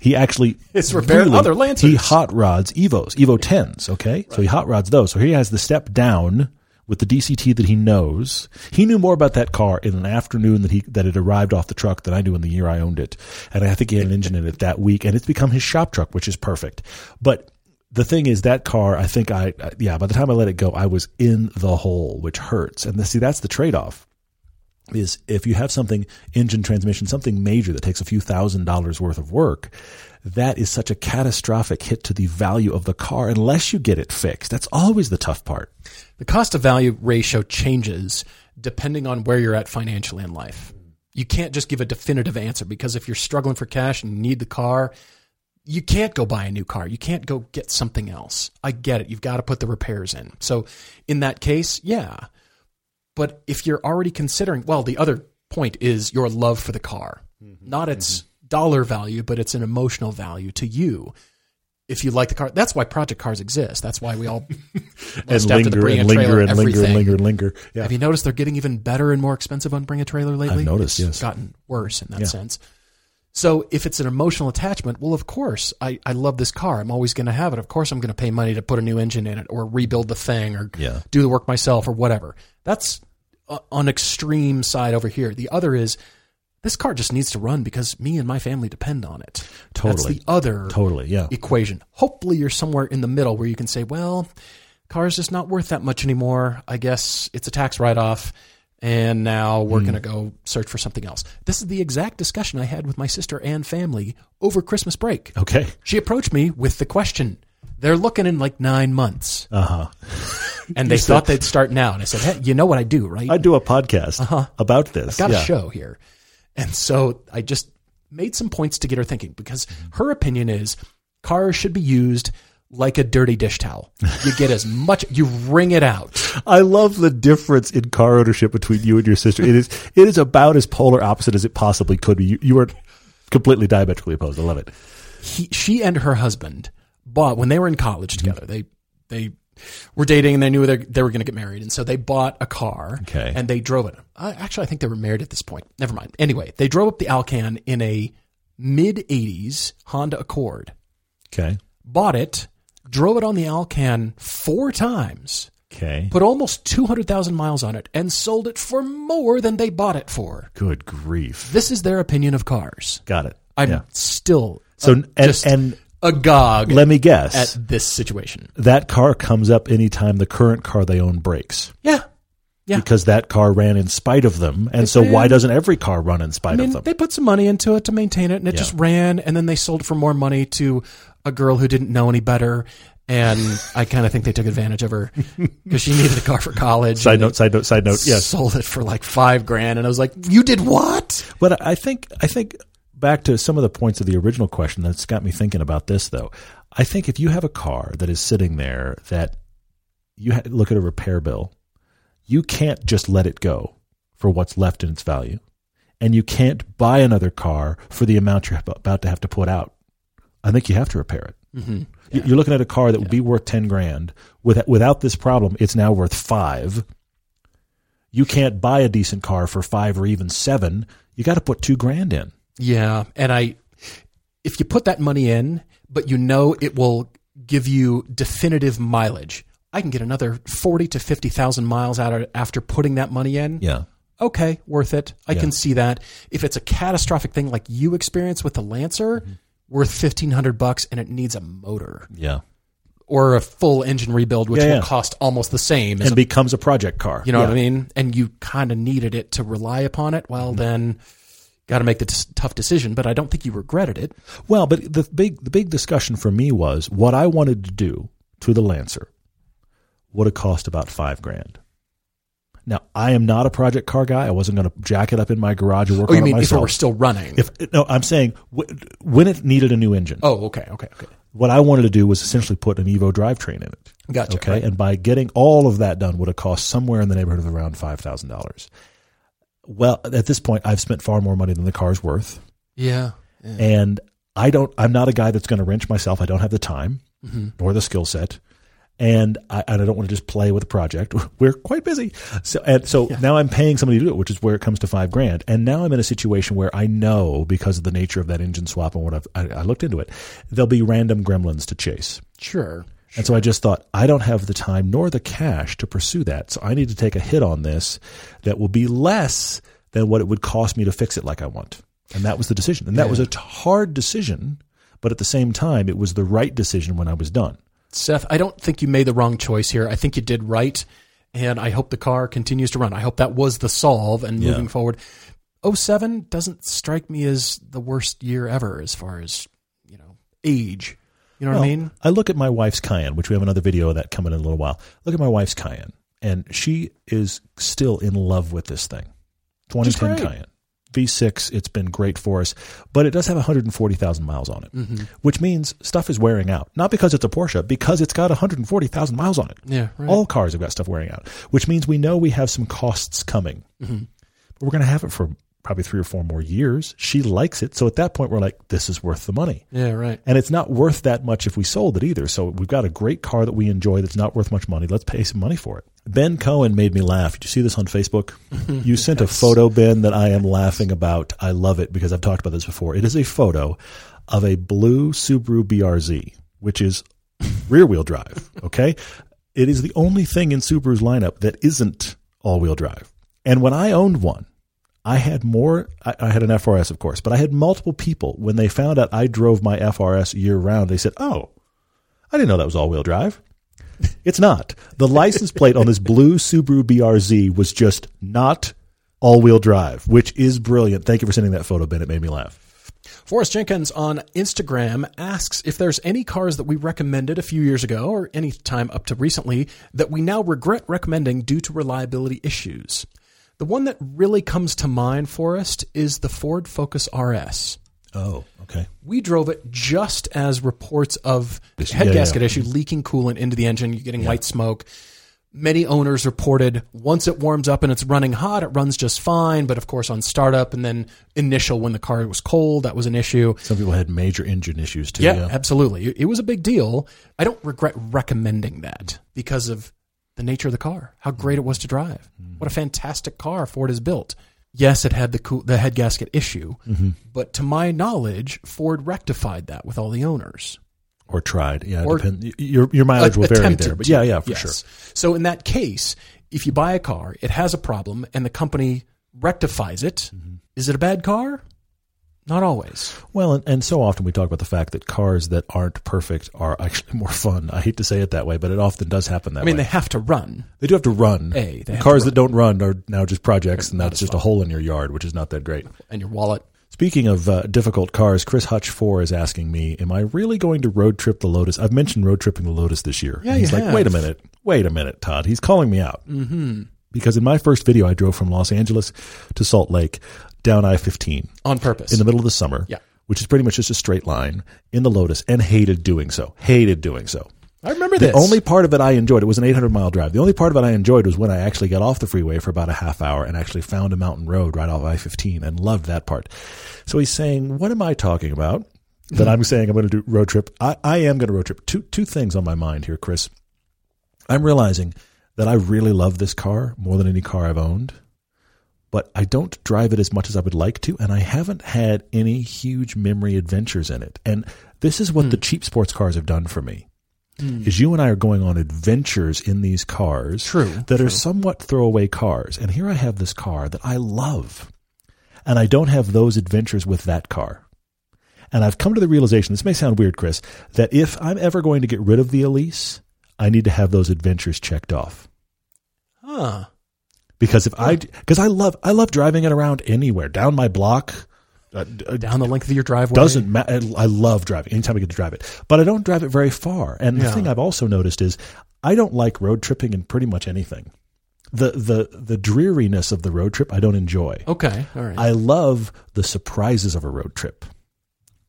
he actually other Lancers. He hot rods Evos, Evo 10s. Okay, right. So he hot rods those. So he has the step down. With the DCT that he knows, he knew more about that car in an afternoon that it arrived off the truck than I do in the year I owned it. And I think he had an engine in it that week, and it's become his shop truck, which is perfect. But the thing is, that car, I think by the time I let it go, I was in the hole, which hurts. And that's the trade-off, is if you have something, engine, transmission, something major that takes a few $1,000s worth of work, that is such a catastrophic hit to the value of the car unless you get it fixed. That's always the tough part. The cost to value ratio changes depending on where you're at financially in life. You can't just give a definitive answer, because if you're struggling for cash and you need the car, you can't go buy a new car. You can't go get something else. I get it. You've got to put the repairs in. So in that case, yeah. But if you're already considering, well, the other point is your love for the car, not its dollar value, but it's an emotional value to you. If you like the car, that's why project cars exist. That's why we all linger. Yeah. Have you noticed they're getting even better and more expensive on Bring a Trailer lately? I've noticed, yes. Gotten worse in that sense. So if it's an emotional attachment, well, of course, I love this car. I'm always going to have it. Of course, I'm going to pay money to put a new engine in it or rebuild the thing or do the work myself or whatever. That's on extreme side over here. The other is, this car just needs to run because me and my family depend on it. Totally. That's the other equation. Hopefully you're somewhere in the middle where you can say, well, car's just not worth that much anymore. I guess it's a tax write-off, and now we're going to go search for something else. This is the exact discussion I had with my sister and family over Christmas break. Okay. She approached me with the question. They're looking in like 9 months. And they thought they'd start now. And I said, hey, you know what I do, right? I do a podcast about this. I've got a show here. And so I just made some points to get her thinking, because her opinion is cars should be used like a dirty dish towel. You get as much, you wring it out. I love the difference in car ownership between you and your sister. It is about as polar opposite as it possibly could be. You are completely diametrically opposed. I love it. She and her husband bought, when they were in college together, they were dating and they knew they were going to get married. And so they bought a car and they drove it. Actually, I think they were married at this point. Never mind. Anyway, they drove up the Alcan in a mid-'80s Honda Accord. Okay. Bought it, drove it on the Alcan 4 times. Okay. Put almost 200,000 miles on it and sold it for more than they bought it for. Good grief. This is their opinion of cars. Got it. I'm still... So, and agog. Let me guess. At this situation. That car comes up anytime the current car they own breaks. Yeah. Yeah. Because that car ran in spite of them. And so why doesn't every car run in spite of them? They put some money into it to maintain it, and it just ran. And then they sold for more money to a girl who didn't know any better. And I kind of think they took advantage of her because she needed a car for college. Side note. Yes. Sold it for like $5,000. And I was like, you did what? But I think back to some of the points of the original question that's got me thinking about this, though. I think if you have a car that is sitting there that you look at a repair bill, you can't just let it go for what's left in its value. And you can't buy another car for the amount you're about to have to put out. I think you have to repair it. Mm-hmm. Yeah. You're looking at a car that would be worth $10,000. Without this problem, it's now worth $5,000. You can't buy a decent car for $5,000 or even $7,000. You got to put $2,000 in. Yeah, and if you put that money in, but you know it will give you definitive mileage, I can get another 40,000 to 50,000 miles out of it after putting that money in. Yeah. Okay, worth it. I can see that. If it's a catastrophic thing like you experienced with the Lancer, mm-hmm. worth $1,500 and it needs a motor. Yeah. Or a full engine rebuild, which will cost almost the same. And becomes a project car. You know what I mean? And you kind of needed it to rely upon it. Well, then got to make the tough decision, but I don't think you regretted it. Well, but the big discussion for me was what I wanted to do to the Lancer would have cost about $5,000. Now, I am not a project car guy. I wasn't going to jack it up in my garage or work on it myself. Oh, you mean if it were still running? No, I'm saying when it needed a new engine. Oh, okay. What I wanted to do was essentially put an Evo drivetrain in it. Gotcha. Okay, right. And by getting all of that done would have cost somewhere in the neighborhood of around $5,000. Well, at this point, I've spent far more money than the car's worth. Yeah. And I'm not a guy that's going to wrench myself. I don't have the time nor the skill set. And I don't want to just play with a project. We're quite busy. So now I'm paying somebody to do it, which is where it comes to $5,000. And now I'm in a situation where I know because of the nature of that engine swap and what I looked into it, there'll be random gremlins to chase. Sure. And so I just thought, I don't have the time nor the cash to pursue that. So I need to take a hit on this that will be less than what it would cost me to fix it like I want. And that was the decision. And that was a hard decision. But at the same time, it was the right decision when I was done. Seth, I don't think you made the wrong choice here. I think you did right, and I hope the car continues to run. I hope that was the solve, and moving forward. 2007 doesn't strike me as the worst year ever as far as, age. You know what I mean? I look at my wife's Cayenne, which we have another video of that coming in a little while. Look at my wife's Cayenne, and she is still in love with this thing. 2010 Cayenne. V6, it's been great for us, but it does have 140,000 miles on it, which means stuff is wearing out. Not because it's a Porsche, because it's got 140,000 miles on it. Yeah, right. All cars have got stuff wearing out, which means we know we have some costs coming. Mm-hmm. But we're going to have it for probably 3 or 4 more years. She likes it. So at that point, we're like, this is worth the money. Yeah, right. And it's not worth that much if we sold it either. So we've got a great car that we enjoy that's not worth much money. Let's pay some money for it. Ben Cohen made me laugh. Did you see this on Facebook? You sent a photo, Ben, that I am laughing about. I love it because I've talked about this before. It is a photo of a blue Subaru BRZ, which is rear-wheel drive, okay? It is the only thing in Subaru's lineup that isn't all-wheel drive. And when I owned one, I had an FRS, of course, but I had multiple people. When they found out I drove my FRS year-round, they said, oh, I didn't know that was all-wheel drive. It's not. The license plate on this blue Subaru BRZ was just not all-wheel drive, which is brilliant. Thank you for sending that photo, Ben. It made me laugh. Forrest Jenkins on Instagram asks if there's any cars that we recommended a few years ago or any time up to recently that we now regret recommending due to reliability issues. The one that really comes to mind, Forrest, is the Ford Focus RS. Oh, okay. We drove it just as reports of head gasket issue, leaking coolant into the engine, you're getting white smoke. Many owners reported once it warms up and it's running hot, it runs just fine. But, of course, on startup and then initial when the car was cold, that was an issue. Some people had major engine issues, too. Yeah, absolutely. It was a big deal. I don't regret recommending that because of the nature of the car, how great it was to drive, what a fantastic car Ford has built. Yes, it had the head gasket issue, but to my knowledge, Ford rectified that with all the owners, or tried. Yeah, or your mileage will vary there, but sure. So in that case, if you buy a car, it has a problem, and the company rectifies it, is it a bad car? Not always. Well, and so often we talk about the fact that cars that aren't perfect are actually more fun. I hate to say it that way, but it often does happen that way. I mean, they have to run. They do have to run. Cars that don't run are now just projects, and that's just a hole in your yard, which is not that great. And your wallet. Speaking of difficult cars, Chris Hutch 4 is asking me, am I really going to road trip the Lotus? I've mentioned road tripping the Lotus this year. Yeah, and he's like, wait a minute, Todd. He's calling me out. Mm-hmm. Because in my first video, I drove from Los Angeles to Salt Lake down I-15. On purpose. In the middle of the summer, which is pretty much just a straight line in the Lotus, and hated doing so. I remember this. The only part of it I enjoyed, it was an 800-mile drive. The only part of it I enjoyed was when I actually got off the freeway for about a half hour and actually found a mountain road right off I-15, and loved that part. So he's saying, what am I talking about that I'm saying I'm going to do road trip? I am going to road trip. Two things on my mind here, Chris. I'm realizing that I really love this car more than any car I've owned, but I don't drive it as much as I would like to, and I haven't had any huge memory adventures in it. And this is what the cheap sports cars have done for me, is you and I are going on adventures in these cars are somewhat throwaway cars. And here I have this car that I love, and I don't have those adventures with that car. And I've come to the realization, this may sound weird, Chris, that if I'm ever going to get rid of the Elise, I need to have those adventures checked off. Huh. Because I love driving it around anywhere, down my block, down the length of your driveway. Doesn't matter. I love driving anytime I get to drive it, but I don't drive it very far. And the thing I've also noticed is I don't like road tripping in pretty much anything. The dreariness of the road trip I don't enjoy. Okay, all right. I love the surprises of a road trip.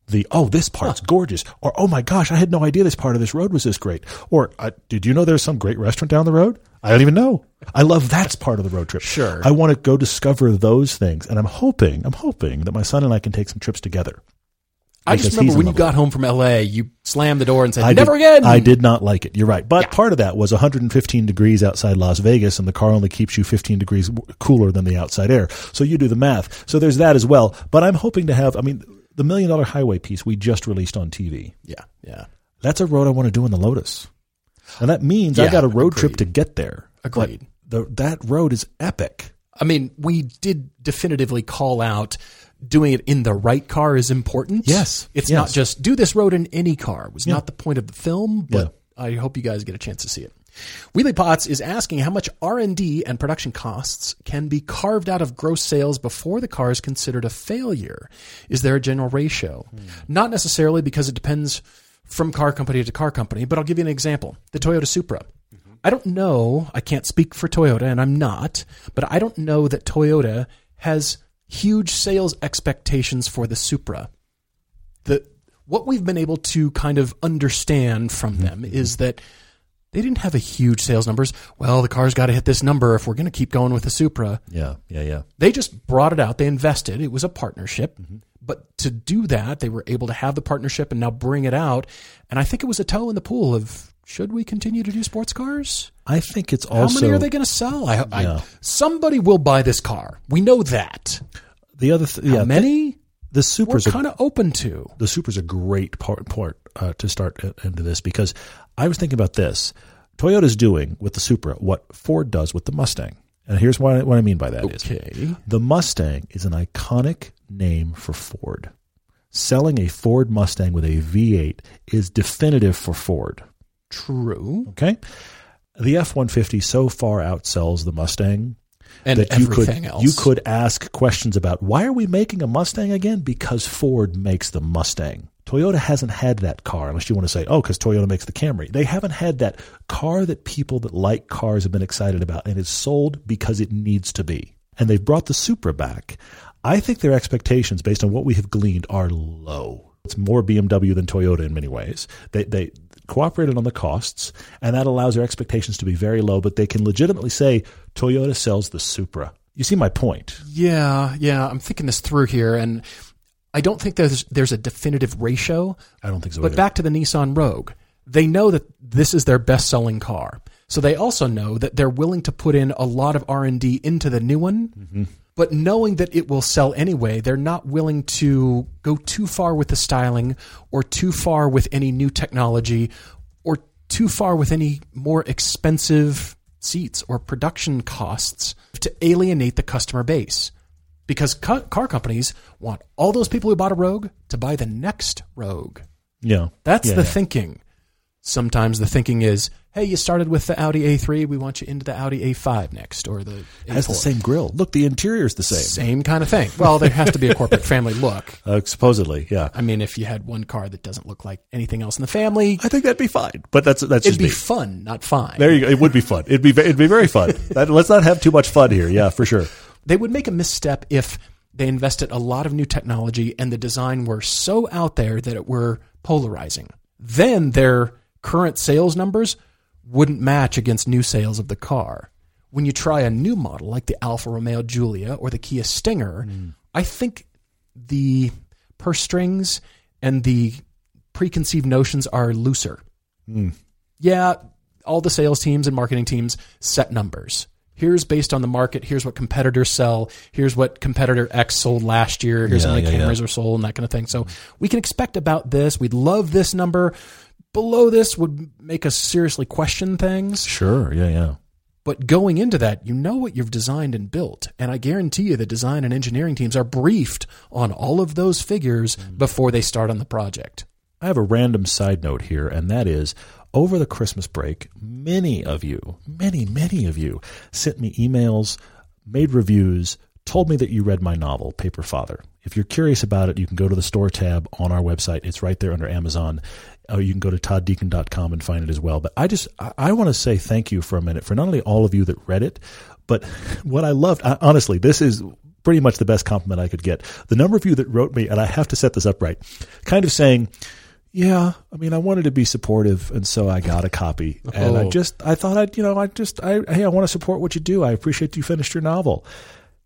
This part's gorgeous, or oh my gosh, I had no idea this part of this road was this great, or did you know there's some great restaurant down the road? I don't even know. I love that's part of the road trip. Sure. I want to go discover those things, and I'm hoping that my son and I can take some trips together. I just remember when you got home from L.A., you slammed the door and said, never again. I did not like it. You're right. But part of that was 115 degrees outside Las Vegas, and the car only keeps you 15 degrees cooler than the outside air. So you do the math. So there's that as well. But I'm hoping to have – I mean, the Million Dollar Highway piece we just released on TV. Yeah, yeah. That's a road I want to do in the Lotus. And that means I got a road trip to get there. Agreed. That road is epic. I mean, we did definitively call out doing it in the right car is important. Yes. It's not just do this road in any car. It was not the point of the film, but I hope you guys get a chance to see it. Wheelie Potts is asking how much R&D and production costs can be carved out of gross sales before the car is considered a failure. Is there a general ratio? Not necessarily, because it depends from car company to car company, but I'll give you an example. The Toyota Supra. I don't know, I can't speak for Toyota, and I'm not, but I don't know that Toyota has huge sales expectations for the Supra. What we've been able to kind of understand from them is that they didn't have a huge sales numbers. Well, the car's got to hit this number if we're going to keep going with the Supra. Yeah. They just brought it out. They invested. It was a partnership. Mm-hmm. But to do that, they were able to have the partnership and now bring it out. And I think it was a toe in the pool of, should we continue to do sports cars? I think it's also... How many are they going to sell? Somebody will buy this car. We know that. The other many? The Supra's we're kind of open to. The Supra's a great part to start into this, because I was thinking about this. Toyota's doing with the Supra what Ford does with the Mustang. And here's what I mean by that is the Mustang is an iconic name for Ford. Selling a Ford Mustang with a V8 is definitive for Ford. True. Okay. The F-150 so far outsells the Mustang and that you could ask questions about, why are we making a Mustang again? Because Ford makes the Mustang. Toyota hasn't had that car, unless you want to say, oh, because Toyota makes the Camry. They haven't had that car that people that like cars have been excited about, and it's sold because it needs to be. And they've brought the Supra back. I think their expectations, based on what we have gleaned, are low. It's more BMW than Toyota in many ways. They cooperated on the costs, and that allows their expectations to be very low, but they can legitimately say Toyota sells the Supra. You see my point? Yeah. I'm thinking this through here, and I don't think there's a definitive ratio. I don't think so either. But back to the Nissan Rogue. They know that this is their best-selling car. So they also know that they're willing to put in a lot of R&D into the new one. Mm-hmm. But knowing that it will sell anyway, they're not willing to go too far with the styling, or too far with any new technology, or too far with any more expensive seats or production costs to alienate the customer base. because car companies want all those people who bought a Rogue to buy the next Rogue. Yeah. That's the thinking. Sometimes the thinking is, hey, you started with the Audi A3. We want you into the Audi A5 next, or the A4. It has the same grill. Look, the interior's the same. Same kind of thing. Well, there has to be a corporate family look. Supposedly, yeah. I mean, if you had one car that doesn't look like anything else in the family, I think that'd be fine. But that's it'd just be fun, not fine. There you go. It would be fun. It'd be very fun. Let's not have too much fun here. Yeah, for sure. They would make a misstep if they invested a lot of new technology and the design were so out there that it were polarizing. Then their current sales numbers wouldn't match against new sales of the car. When you try a new model like the Alfa Romeo Giulia or the Kia Stinger, I think the purse strings and the preconceived notions are looser. Yeah, all the sales teams and marketing teams set numbers. Here's based on the market. Here's what competitors sell. Here's what competitor X sold last year. Here's how many cameras are sold and that kind of thing. So we can expect about this. We'd love this number. Below this would make us seriously question things. Sure. Yeah. Yeah. But going into that, you know what you've designed and built. And I guarantee you the design and engineering teams are briefed on all of those figures before they start on the project. I have a random side note here, and that is, over the Christmas break, many of you sent me emails, made reviews, told me that you read my novel, Paper Father. If you're curious about it, you can go to the store tab on our website. It's right there under Amazon. You can go to todddeacon.com and find it as well. But I want to say thank you for a minute for not only all of you that read it, but what I loved, honestly, this is pretty much the best compliment I could get. The number of you that wrote me, and I have to set this up right, kind of saying, yeah, I mean, I wanted to be supportive, and so I got a copy. And I want to support what you do. I appreciate you finished your novel.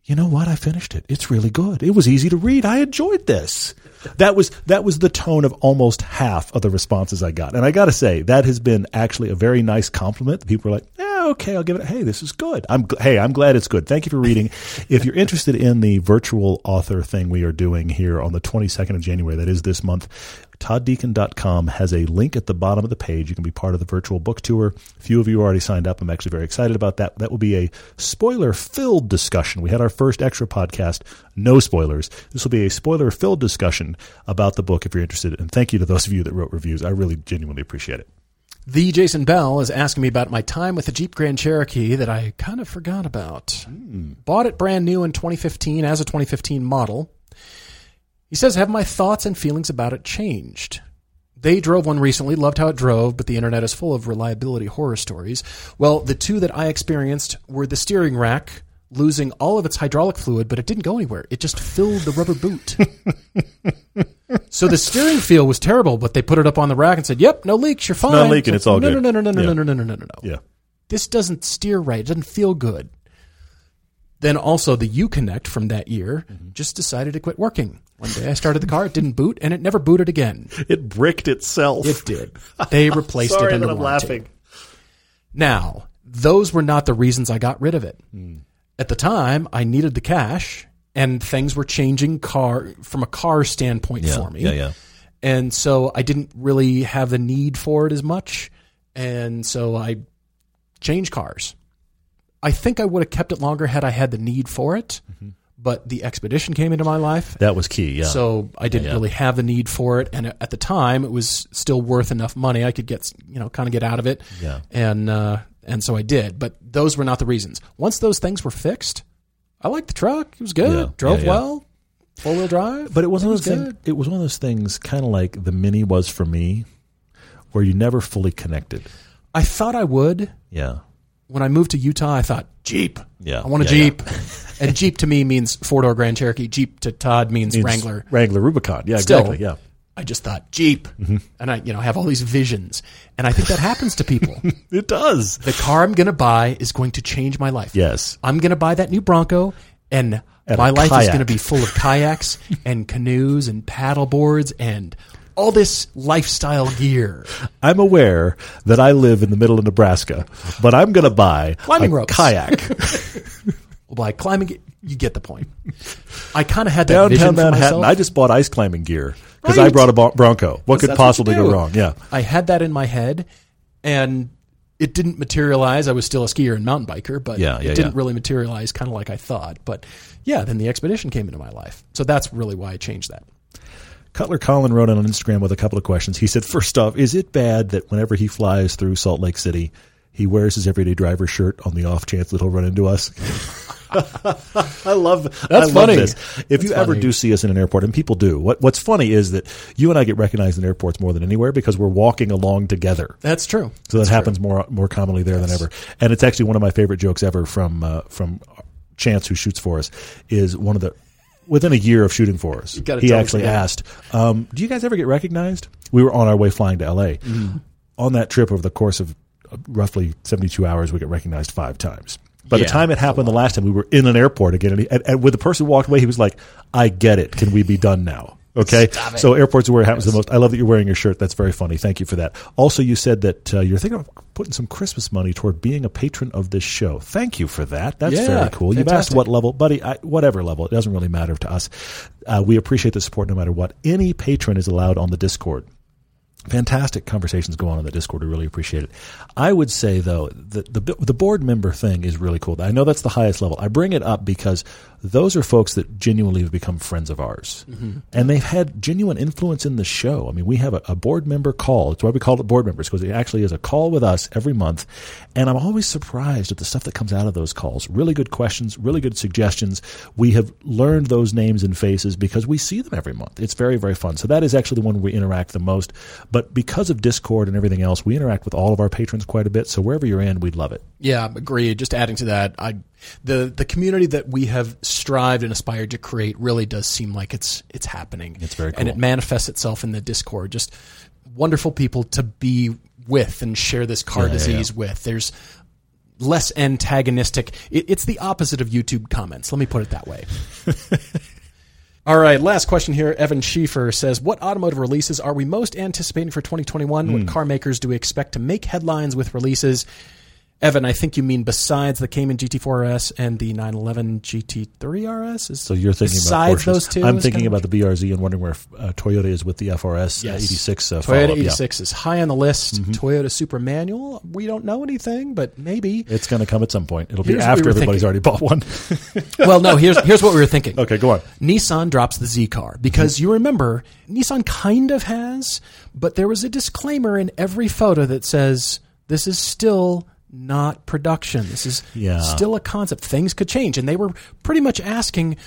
You know what? I finished it. It's really good. It was easy to read. I enjoyed this. That was the tone of almost half of the responses I got. And I got to say, that has been actually a very nice compliment. People are like, okay, I'll give it. Hey, this is good. I'm glad it's good. Thank you for reading. If you're interested in the virtual author thing we are doing here on the 22nd of January, that is this month, todddeacon.com has a link at the bottom of the page. You can be part of the virtual book tour. A few of you already signed up. I'm actually very excited about that. That will be a spoiler-filled discussion. We had our first extra podcast, no spoilers. This will be a spoiler-filled discussion about the book if you're interested. And thank you to those of you that wrote reviews. I really genuinely appreciate it. The Jason Bell is asking me about my time with the Jeep Grand Cherokee that I kind of forgot about. Bought it brand new in 2015 as a 2015 model. He says, have my thoughts and feelings about it changed? They drove one recently, loved how it drove, but the internet is full of reliability horror stories. Well, the two that I experienced were the steering rack losing all of its hydraulic fluid, but it didn't go anywhere. It just filled the rubber boot. So the steering feel was terrible, but they put it up on the rack and said, yep, no leaks, you're fine. It's not leaking, it's all good. No. Yeah. This doesn't steer right. It doesn't feel good. Then also the Uconnect from that year just decided to quit working. One day I started the car, it didn't boot, and it never booted again. It bricked itself. It did. They replaced it under warranty. Laughing. Now, those were not the reasons I got rid of it. At the time, I needed the cash, and things were changing from a car standpoint for me. Yeah. And so I didn't really have the need for it as much, and so I changed cars. I think I would have kept it longer had I had the need for it, but the Expedition came into my life. That was key, yeah. So I didn't really have the need for it, and at the time, it was still worth enough money. I could get out of it, and so I did, but those were not the reasons. Once those things were fixed, I liked the truck. It was good. Drove well. Four-wheel drive. But it was one of those things, kind of like the Mini was for me, where you never fully connected. I thought I would. Yeah. When I moved to Utah, I thought, Jeep. Yeah. I want a Jeep. Yeah. And Jeep to me means four-door Grand Cherokee. Jeep to Todd means Wrangler. Wrangler Rubicon. Yeah, exactly. Yeah. I just thought Jeep, and I have all these visions, and I think that happens to people. It does. The car I'm going to buy is going to change my life. Yes, I'm going to buy that new Bronco, and my life is going to be full of kayaks and canoes and paddle boards and all this lifestyle gear. I'm aware that I live in the middle of Nebraska, but I'm going to buy climbing ropes. Kayak. By climbing, you get the point. I kind of had that vision for myself. I just bought ice climbing gear because I brought a Bronco. What could possibly go wrong? Yeah, I had that in my head, and It didn't materialize. I was still a skier and mountain biker, but it didn't really materialize kind of like I thought. But yeah, then the Expedition came into my life. So that's really why I changed that. Cutler Colin wrote on Instagram with a couple of questions. He said, first off, is it bad that whenever he flies through Salt Lake City, he wears his Everyday Driver shirt on the off chance that he'll run into us? I love this. If you ever do see us in an airport, and people do, what's funny is that you and I get recognized in airports more than anywhere because we're walking along together. That's true. So that happens more commonly there than ever. And it's actually one of my favorite jokes ever from Chance, who shoots for us, is one of the... Within a year of shooting for us, he actually asked, do you guys ever get recognized? We were on our way flying to L.A. Mm. On that trip, over the course of roughly 72 hours, we got recognized 5 times. By the time it happened the last time, we were in an airport again. And when the person walked away, he was like, I get it. Can we be done now? Okay. So airports are where it happens the most. I love that you're wearing your shirt. That's very funny. Thank you for that. Also, you said that you're thinking of putting some Christmas money toward being a patron of this show. Thank you for that. That's very cool. Fantastic. You've asked what level. Buddy, whatever level. It doesn't really matter to us. We appreciate the support no matter what. Any patron is allowed on the Discord. Fantastic conversations go on the Discord. We really appreciate it. I would say, though, the board member thing is really cool. I know that's the highest level. I bring it up because those are folks that genuinely have become friends of ours. Mm-hmm. And they've had genuine influence in the show. I mean, we have a board member call. That's why we call it board members, because it actually is a call with us every month. And I'm always surprised at the stuff that comes out of those calls. Really good questions, really good suggestions. We have learned those names and faces because we see them every month. It's very, very fun. So that is actually the one we interact the most. But because of Discord and everything else, we interact with all of our patrons quite a bit. So wherever you're in, we'd love it. Yeah, agreed. Just adding to that, the community that we have strived and aspired to create really does seem like it's happening. It's very cool. And it manifests itself in the Discord. Just wonderful people to be with and share this car disease with. There's less antagonistic. It's the opposite of YouTube comments. Let me put it that way. All right, last question here. Evan Schieffer says, what automotive releases are we most anticipating for 2021? What car makers do we expect to make headlines with releases? Evan, I think you mean besides the Cayman GT4 RS and the 911 GT3 RS? So you're thinking besides about those two? I'm thinking about the BRZ and wondering where Toyota is with the FRS 86 follow-up. Toyota 86 is high on the list. Mm-hmm. Toyota Supra Manual, we don't know anything, but maybe. It's going to come at some point. It'll be after everybody's already bought one. Well, no, here's what we were thinking. Okay, go on. Nissan drops the Z car because you remember Nissan kind of has, but there was a disclaimer in every photo that says this is still... not production. This is still a concept. Things could change. And they were pretty much asking,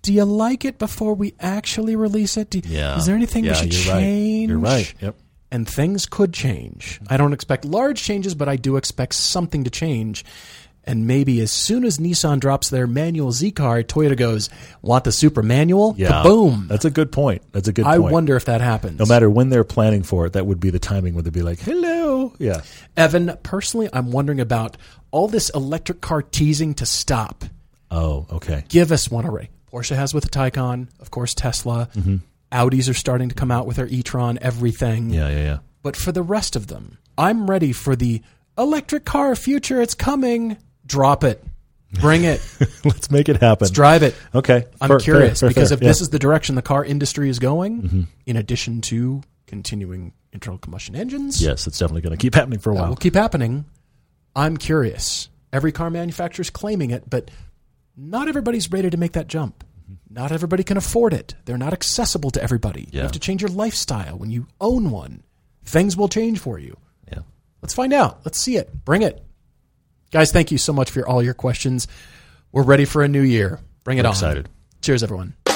do you like it before we actually release it? Is there anything we should change? You're right. Yep. And things could change. I don't expect large changes, but I do expect something to change. And maybe as soon as Nissan drops their manual Z car, Toyota goes, want the Supra manual? Yeah. Boom. That's a good point. I wonder if that happens. No matter when they're planning for it, that would be the timing where they'd be like, hello. Yeah. Evan, personally, I'm wondering about all this electric car teasing to stop. Oh, okay. Give us one array. Porsche has with the Taycan, of course, Tesla. Mm-hmm. Audis are starting to come out with their e-tron, everything. Yeah. But for the rest of them, I'm ready for the electric car future. It's coming. Drop it. Bring it. Let's make it happen. Let's drive it. Okay. I'm curious because if this is the direction the car industry is going, in addition to continuing internal combustion engines. Yes, it's definitely going to keep happening for a while. It will keep happening. I'm curious. Every car manufacturer is claiming it, but not everybody's ready to make that jump. Mm-hmm. Not everybody can afford it. They're not accessible to everybody. Yeah. You have to change your lifestyle when you own one. Things will change for you. Yeah. Let's find out. Let's see it. Bring it. Guys, thank you so much for all your questions. We're ready for a new year. Bring it on. Excited. Cheers, everyone.